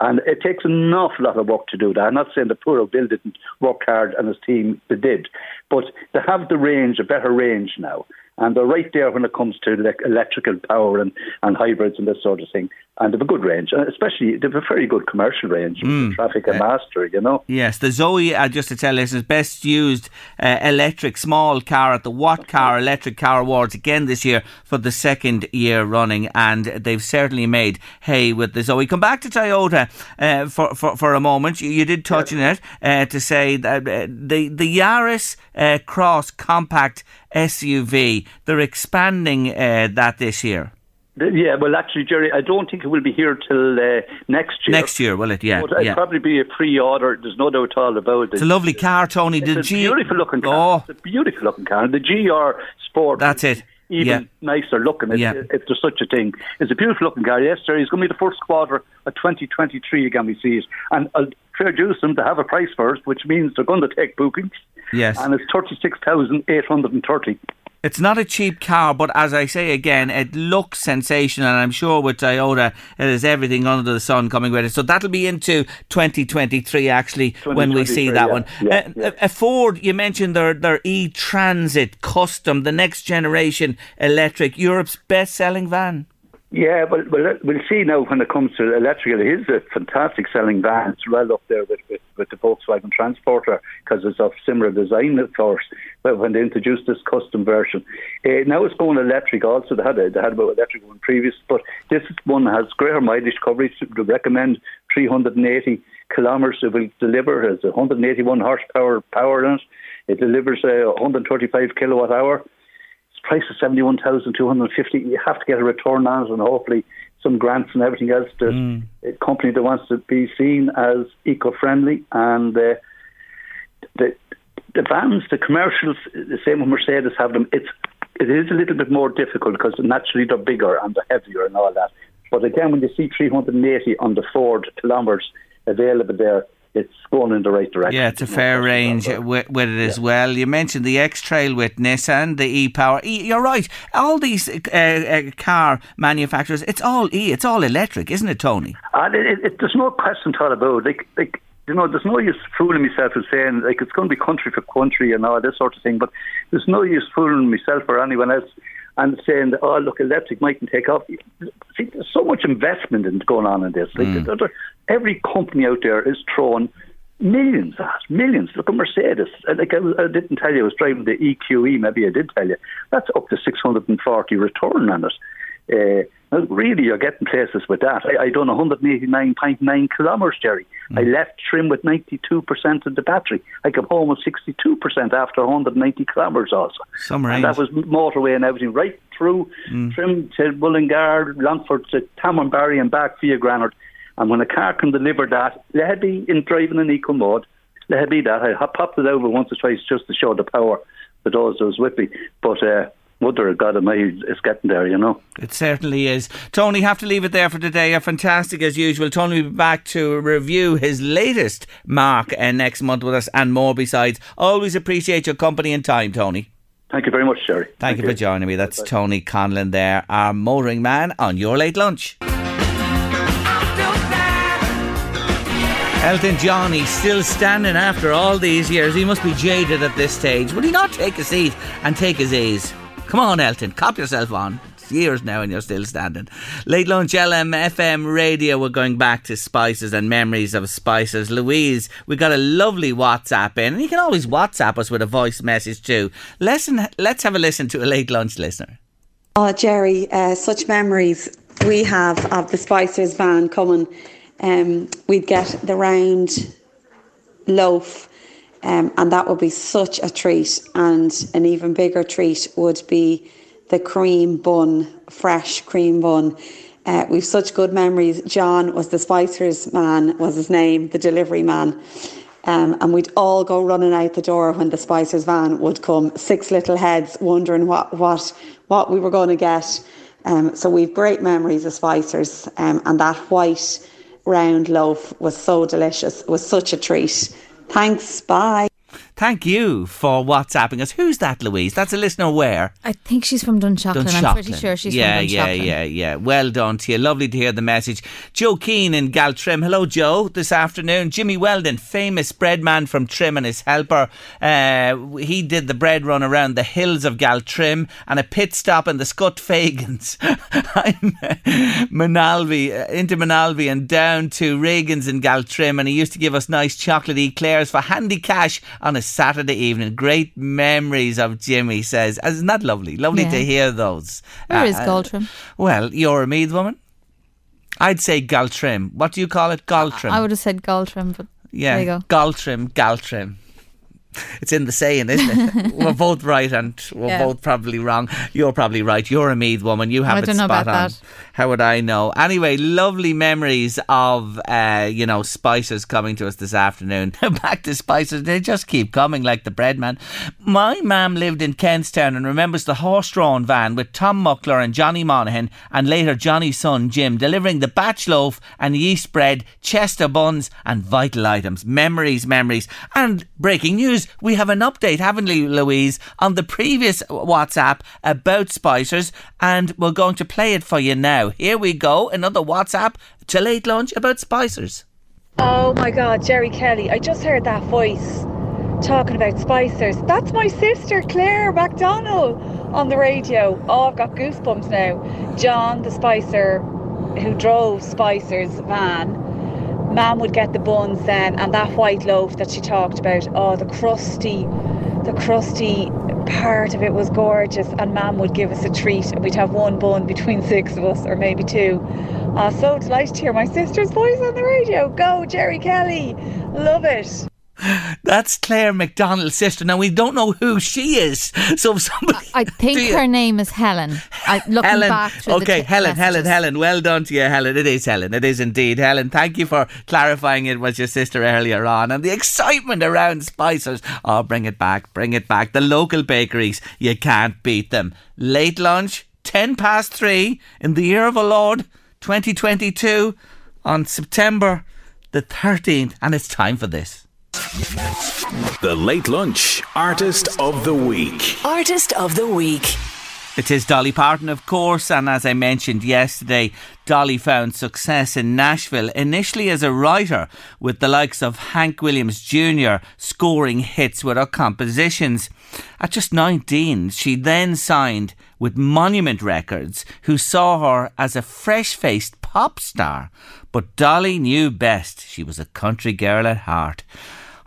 And it takes an awful lot of work to do that. I'm not saying that poor old Bill didn't work hard, and his team, they did. But they have a better range now. And they're right there when it comes to electrical power and hybrids and this sort of thing. And they have a good range, and especially they have a very good commercial range, traffic and master, you know. Yes, the Zoe, just to tell listeners, best used electric small car at the Watt Car Electric Car Awards again this year for the second year running, and they've certainly made hay with the Zoe. Come back to Toyota for a moment. You did touch on it to say that the Yaris Cross Compact SUV, they're expanding that this year. Yeah, well, actually, Jerry, I don't think it will be here till next year. Next year, will it? Yeah. But it'll probably be a pre-order. There's no doubt at all about it. It's a lovely car, Tony. It's a beautiful looking car. It's a beautiful looking car. The GR Sport. That's it. Even nicer looking, if there's such a thing. It's a beautiful looking car. Yes, sir. It's going to be the first quarter of 2023 again we see it. And I'll introduce them to have a price first, which means they're going to take bookings. Yes. And it's 36,830. It's not a cheap car, but as I say again, it looks sensational, and I'm sure with Toyota, it is everything under the sun coming with it. So that'll be into 2023, actually, when we see that one. Yeah, Ford, you mentioned their E Transit Custom, the next generation electric, Europe's best-selling van. Yeah, well, we'll see now when it comes to electrical. It is a fantastic selling van. It's well up there with the Volkswagen Transporter, because it's of similar design, of course, but when they introduced this custom version. Now it's going electric also. They had about electric one previous, but this one has greater mileage coverage. They recommend 380 kilometres. It will deliver. It has 181 horsepower power in it. It delivers 135 kilowatt hour. Price of 71,250. You have to get a return on it, and hopefully some grants and everything else. There's a company that wants to be seen as eco-friendly, and the vans, the commercials, the same with Mercedes have them. It is a little bit more difficult because naturally they're bigger and they're heavier and all that. But again, when you see 380 on the Ford kilometres available there, it's going in the right direction. Yeah, it's a fair range with it as well. You mentioned the X-Trail with Nissan, the E-Power. You're right. All these car manufacturers, it's all E. It's all electric, isn't it, Tony? There's no question thought about it. Like, you know, there's no use fooling myself and saying, like, it's going to be country for country and all this sort of thing, but there's no use fooling myself or anyone else and saying, oh, look, electric mightn't take off. See, there's so much investment going on in this. Like, every company out there is throwing millions at it, millions. Look at Mercedes. Like I didn't tell you, I was driving the EQE, maybe I did tell you. That's up to 640 return on it. Now, really, you're getting places with that. I done 189.9 kilometres, Jerry. Mm. I left Trim with 92% of the battery. I came home with 62% after 190 kilometres also. Some range. And that was motorway and everything, right through Trim to Mullingar, Longford to Tamonbarry and back via Granard. And when a car can deliver that, let it be in driving in eco mode, let it be that. I popped it over once or twice just to show the power for those that was with me. But... mother of God, it's getting there, you know. It certainly is. Tony, have to leave it there for today. You're fantastic as usual. Tony will be back to review his latest mark next month with us and more besides. Always appreciate your company and time, Tony. Thank you very much, Sherry. Thank you for joining me. That's Bye-bye. Tony Conlon there, our motoring man on Your Late Lunch. Elton John, he's still standing after all these years. He must be jaded at this stage. Would he not take a seat and take his ease? Come on, Elton, cop yourself on. It's years now and you're still standing. Late Lunch, LMFM Radio. We're going back to Spicers and memories of Spicers. Louise, we got a lovely WhatsApp in. And you can always WhatsApp us with a voice message too. Let's have a listen to a Late Lunch listener. Oh, Jerry, such memories we have of the Spicers van coming. We'd get the round loaf. And that would be such a treat, and an even bigger treat would be the cream bun, fresh cream bun. We've such good memories. John was the Spicers man, was his name, the delivery man. And we'd all go running out the door when the Spicers van would come, six little heads wondering what we were going to get. So we've great memories of Spicers, and that white round loaf was so delicious. It was such a treat. Thanks, bye. Thank you for WhatsApping us. Who's that, Louise? That's a listener where? I think she's from Dunshaughlin. I'm pretty sure she's from Dunshaughlin. Yeah. Well done to you. Lovely to hear the message. Joe Keane in Galtrim. Hello, Joe, this afternoon. Jimmy Weldon, famous bread man from Trim and his helper. He did the bread run around the hills of Galtrim and a pit stop in the Scut Fagans. Into Manalvi and down to Reagan's in Galtrim, and he used to give us nice chocolate eclairs for handy cash on a Saturday evening. Great memories of Jimmy, says. Isn't that lovely? Lovely to hear those. Where is Galtrim? Well, you're a Meath woman. I'd say Galtrim. What do you call it? Galtrim. I would have said Galtrim, but there you go. Galtrim. It's in the saying, isn't it? We're both right and we're both probably wrong. You're probably right. You're a Meath woman. You have it spot on. How would I know? Anyway, lovely memories of, Spicers coming to us this afternoon. Back to Spicers. They just keep coming like the bread man. My mam lived in Kenstown and remembers the horse-drawn van with Tom Muckler and Johnny Monaghan and later Johnny's son, Jim, delivering the batch loaf and yeast bread, Chester buns and vital items. Memories. And breaking news. We have an update, haven't we, Louise, on the previous WhatsApp about Spicers, and we're going to play it for you now. Here we go, another WhatsApp to Late Lunch about Spicers. Oh my God, Jerry Kelly, I just heard that voice talking about Spicers. That's my sister Claire MacDonald on the radio. Oh, I've got goosebumps now. John, the Spicer who drove Spicers van, Mam would get the buns then, and that white loaf that she talked about, oh, the crusty part of it was gorgeous, and Mam would give us a treat and we'd have one bun between six of us, or maybe two. So delighted to hear my sister's voice on the radio. Go Jerry Kelly, love it. That's Claire MacDonald's sister. Now, we don't know who she is. So if somebody... I think her name is Helen. Looking back through the messages. Helen. Well done to you, Helen. It is Helen. It is indeed Helen. Thank you for clarifying it was your sister earlier on. And the excitement around Spicers. Oh, bring it back. The local bakeries, you can't beat them. Late Lunch, 3:10 in the year of our Lord, 2022, on September the 13th. And it's time for this. The Late Lunch Artist of the Week. It is Dolly Parton, of course, and as I mentioned yesterday, Dolly found success in Nashville, initially as a writer, with the likes of Hank Williams Jr. scoring hits with her compositions. At just 19, she then signed with Monument Records, who saw her as a fresh-faced pop star. But Dolly knew best. She was a country girl at heart.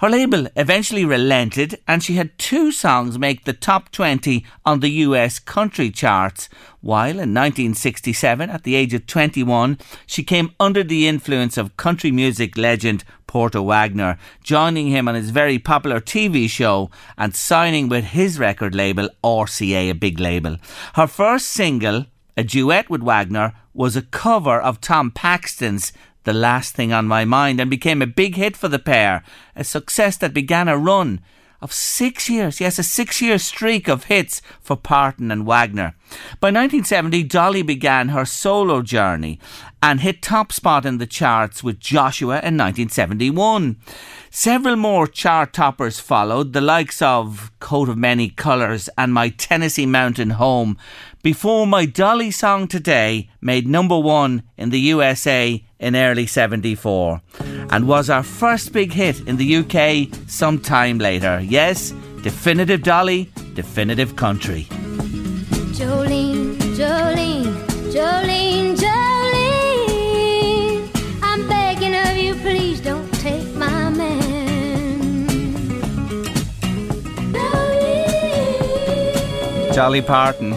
Her label eventually relented and she had two songs make the top 20 on the US country charts, while in 1967, at the age of 21, she came under the influence of country music legend Porter Wagoner, joining him on his very popular TV show and signing with his record label RCA, a big label. Her first single, a duet with Wagoner, was a cover of Tom Paxton's The Last Thing on My Mind and became a big hit for the pair, a success that began a run of 6 years, yes, a 6-year streak of hits for Parton and Wagoner. By 1970, Dolly began her solo journey and hit top spot in the charts with Joshua in 1971. Several more chart toppers followed, the likes of Coat of Many Colours and My Tennessee Mountain Home, before my Dolly song Today made number one in the USA in early 74 and was our first big hit in the UK some time later. Yes, definitive Dolly, definitive country. Jolene, Jolene, Jolene, Jolene, I'm begging of you, please don't take my man. Jolene. Dolly Parton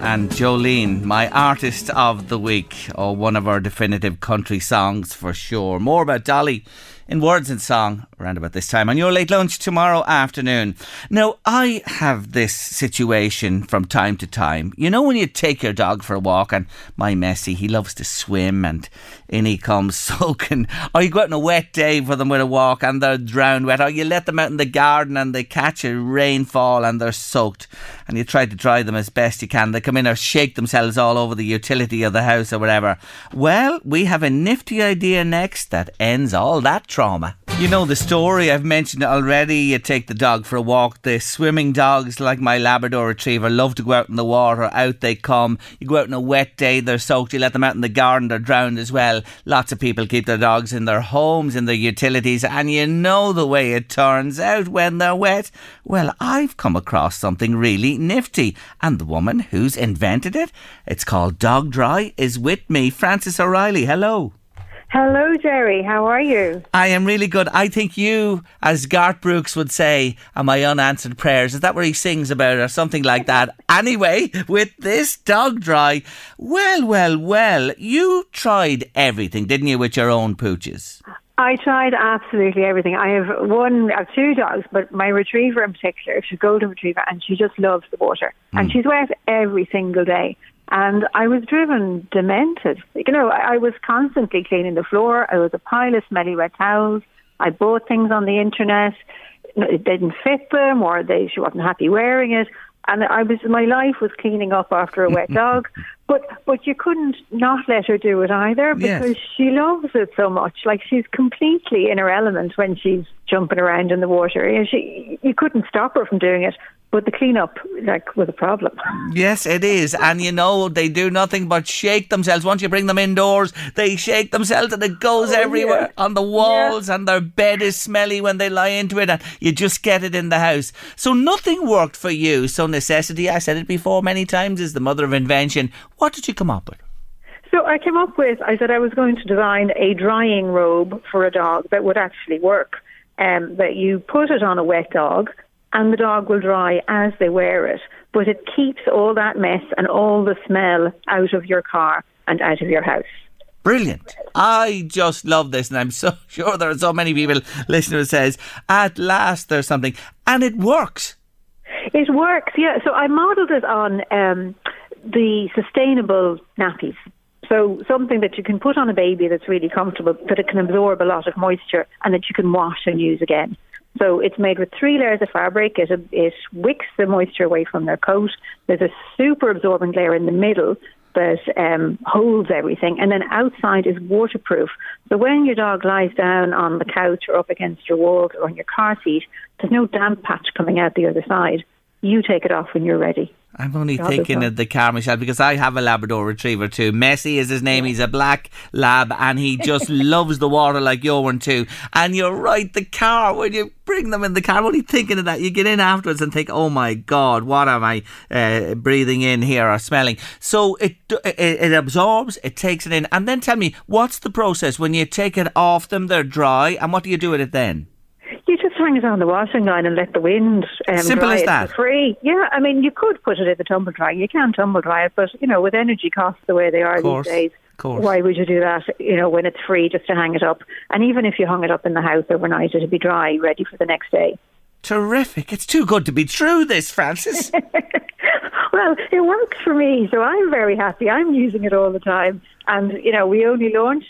and Jolene, my artist of the week, or one of our definitive country songs for sure. More about Dolly in Words and Song around about this time on Your Late Lunch tomorrow afternoon. Now, I have this situation from time to time. You know when you take your dog for a walk and my Messi, he loves to swim and in he comes soaking. Or you go out on a wet day for them with a walk and they're drowned wet. Or you let them out in the garden and they catch a rainfall and they're soaked. And you try to dry them as best you can. They come in or shake themselves all over the utility of the house or whatever. Well, we have a nifty idea next that ends all that trauma. You know the story, I've mentioned it already. You take the dog for a walk. The swimming dogs, like my Labrador Retriever, love to go out in the water. Out they come. You go out on a wet day, they're soaked. You let them out in the garden, they're drowned as well. Lots of people keep their dogs in their homes, in their utilities, and you know the way it turns out when they're wet. Well, I've come across something really nifty, and the woman who's invented it, it's called Dog Dry, is with me. Frances O'Reilly, hello. Hello, Jerry. How are you? I am really good. I think you, as Garth Brooks would say, are my unanswered prayers. Is that where he sings about it or something like that? Anyway, with this Dog Dry, well, you tried everything, didn't you, with your own pooches? I tried absolutely everything. I have two dogs, but my retriever in particular, she's a golden retriever, and she just loves the water. Mm. And she's wet every single day. And I was driven demented. You know, I was constantly cleaning the floor. I was a pile of smelly wet towels. I bought things on the internet. It didn't fit them, or she wasn't happy wearing it. And my life was cleaning up after a wet dog. But you couldn't not let her do it either, because she loves it so much. Like, she's completely in her element when she's jumping around in the water. You couldn't stop her from doing it. But the clean-up, was a problem. Yes, it is. And, they do nothing but shake themselves. Once you bring them indoors, they shake themselves and it goes everywhere on the walls and their bed is smelly when they lie into it and you just get it in the house. So nothing worked for you. So necessity, I said it before many times, is the mother of invention. What did you come up with? So I said I was going to design a drying robe for a dog that would actually work. That you put it on a wet dog, and the dog will dry as they wear it. But it keeps all that mess and all the smell out of your car and out of your house. Brilliant. I just love this. And I'm so sure there are so many people listening who says, at last there's something. And it works. It works, yeah. So I modelled it on the sustainable nappies. So something that you can put on a baby that's really comfortable, that it can absorb a lot of moisture and that you can wash and use again. So it's made with 3 layers of fabric. It wicks the moisture away from their coat. There's a super absorbent layer in the middle that holds everything. And then outside is waterproof. So when your dog lies down on the couch or up against your walls or on your car seat, there's no damp patch coming out the other side. You take it off when you're ready. I'm only thinking of the car, Michelle, because I have a Labrador Retriever too. Messi is his name. He's a black lab and he just loves the water like your one too. And you're right, the car, when you bring them in the car, I'm only thinking of that. You get in afterwards and think, oh my God, what am I breathing in here or smelling? So it absorbs, it takes it in. And then tell me, what's the process when you take it off them? They're dry, and what do you do with it then? You just hang it on the washing line and let the wind simple dry as that. It for free. Yeah, I mean, you could put it in the tumble dryer. You can tumble dry it, but, you know, with energy costs the way they are these days, why would you do that, you know, when it's free just to hang it up? And even if you hung it up in the house overnight, it'd be dry, ready for the next day. Terrific. It's too good to be true, this, Frances. Well, it works for me, so I'm very happy. I'm using it all the time. And, you know, we only launched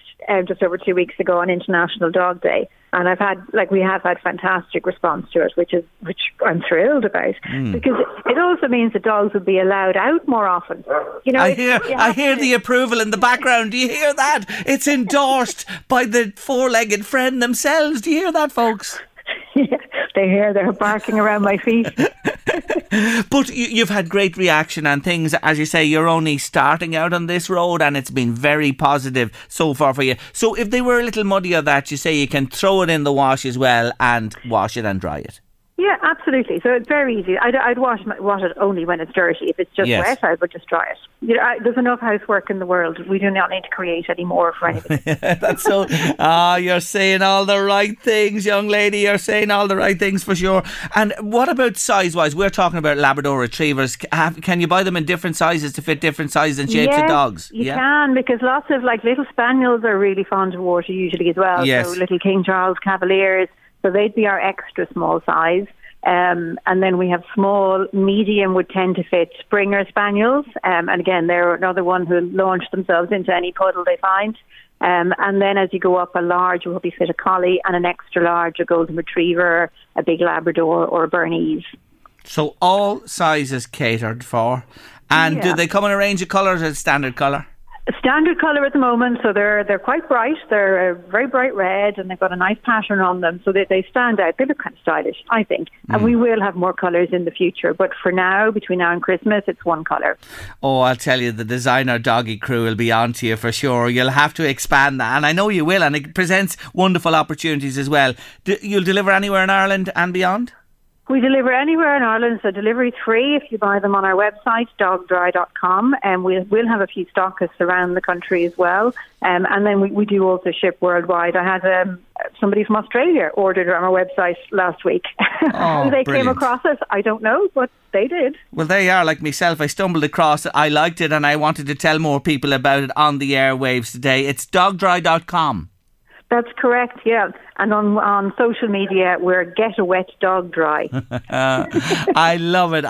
just over 2 weeks ago on International Dog Day. And we have had fantastic response to it, which I'm thrilled about, because it also means that dogs will be allowed out more often. You know, I hear the approval in the background. Do you hear that? It's endorsed by the four-legged friend themselves. Do you hear that, folks? Yeah, they hear they're barking around my feet. But you've had great reaction and things. As you say, you're only starting out on this road and it's been very positive so far for you. So if they were a little muddy or that, you say you can throw it in the wash as well and wash it and dry it. Yeah, absolutely. So it's very easy. I'd wash it only when it's dirty. If it's just wet, I would just dry it. You know, there's enough housework in the world. We do not need to create any more for anything. That's so... you're saying all the right things, young lady. You're saying all the right things for sure. And what about size-wise? We're talking about Labrador Retrievers. Can you buy them in different sizes to fit different sizes and shapes of dogs? You can, because lots of little spaniels are really fond of water usually as well. Yes. So little King Charles Cavaliers. So they'd be our extra small size. And then we have small, medium would tend to fit Springer Spaniels. And again, they're another one who launch themselves into any puddle they find. And then as you go up, a large will probably fit a Collie and an extra large, a Golden Retriever, a big Labrador or a Bernese. So all sizes catered for. And do they come in a range of colours or standard colour? Standard colour at the moment, so they're quite bright. They're very bright red, and they've got a nice pattern on them, so they stand out. They look kind of stylish, I think. And we will have more colours in the future, but for now, between now and Christmas, it's one colour. Oh, I'll tell you, the designer doggy crew will be on to you for sure. You'll have to expand that, and I know you will, and it presents wonderful opportunities as well. You'll deliver anywhere in Ireland and beyond? We deliver anywhere in Ireland, so delivery free if you buy them on our website, dogdry.com, and we'll have a few stockists around the country as well. And then we do also ship worldwide. I had somebody from Australia ordered on our website last week. Oh, they came across us. I don't know, but they did. Well, they are like myself. I stumbled across it. I liked it, and I wanted to tell more people about it on the airwaves today. It's dogdry.com. That's correct, yeah. And on social media, we're Get a Wet Dog Dry. I love it.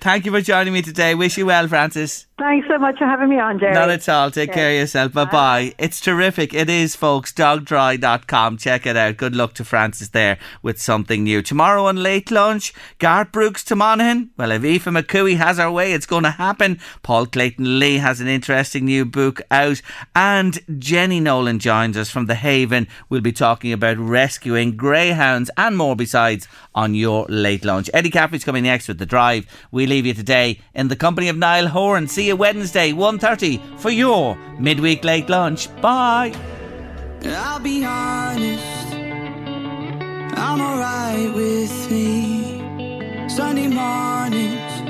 Thank you for joining me today. Wish you well, Frances. Thanks so much for having me on, Jerry. Not at all. Take care of yourself. Bye-bye. It's terrific. It is, folks. Dogdry.com. Check it out. Good luck to Frances there with something new. Tomorrow on Late Lunch, Garth Brooks to Monaghan. Well, if Aoife McCooey has her way, it's going to happen. Paul Clayton-Lee has an interesting new book out. And Jenny Nolan joins us from The Haven. We'll be talking about rescuing greyhounds and more besides on your Late Lunch. Eddie Caffrey's coming next with The Drive. We leave you today in the company of Niall Horan. See you Wednesday, 1:30 for your midweek Late Lunch. Bye. I'll be honest, I'm alright with me. Sunday mornings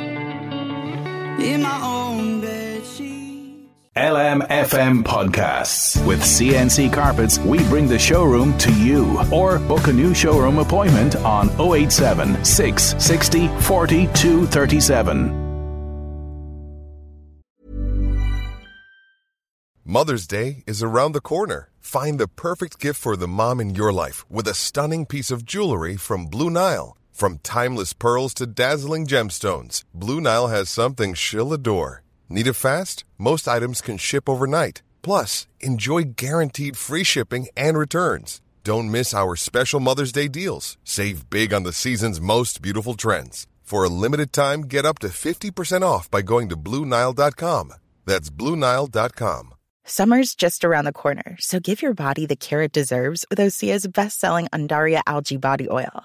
in my own bed sheet. LMFM Podcasts. With CNC Carpets, we bring the showroom to you. Or book a new showroom appointment on 087-660-40-237. Mother's Day is around the corner. Find the perfect gift for the mom in your life with a stunning piece of jewelry from Blue Nile. From timeless pearls to dazzling gemstones, Blue Nile has something she'll adore. Need it fast? Most items can ship overnight. Plus, enjoy guaranteed free shipping and returns. Don't miss our special Mother's Day deals. Save big on the season's most beautiful trends. For a limited time, get up to 50% off by going to BlueNile.com. That's BlueNile.com. Summer's just around the corner, so give your body the care it deserves with Osea's best-selling Undaria Algae Body Oil.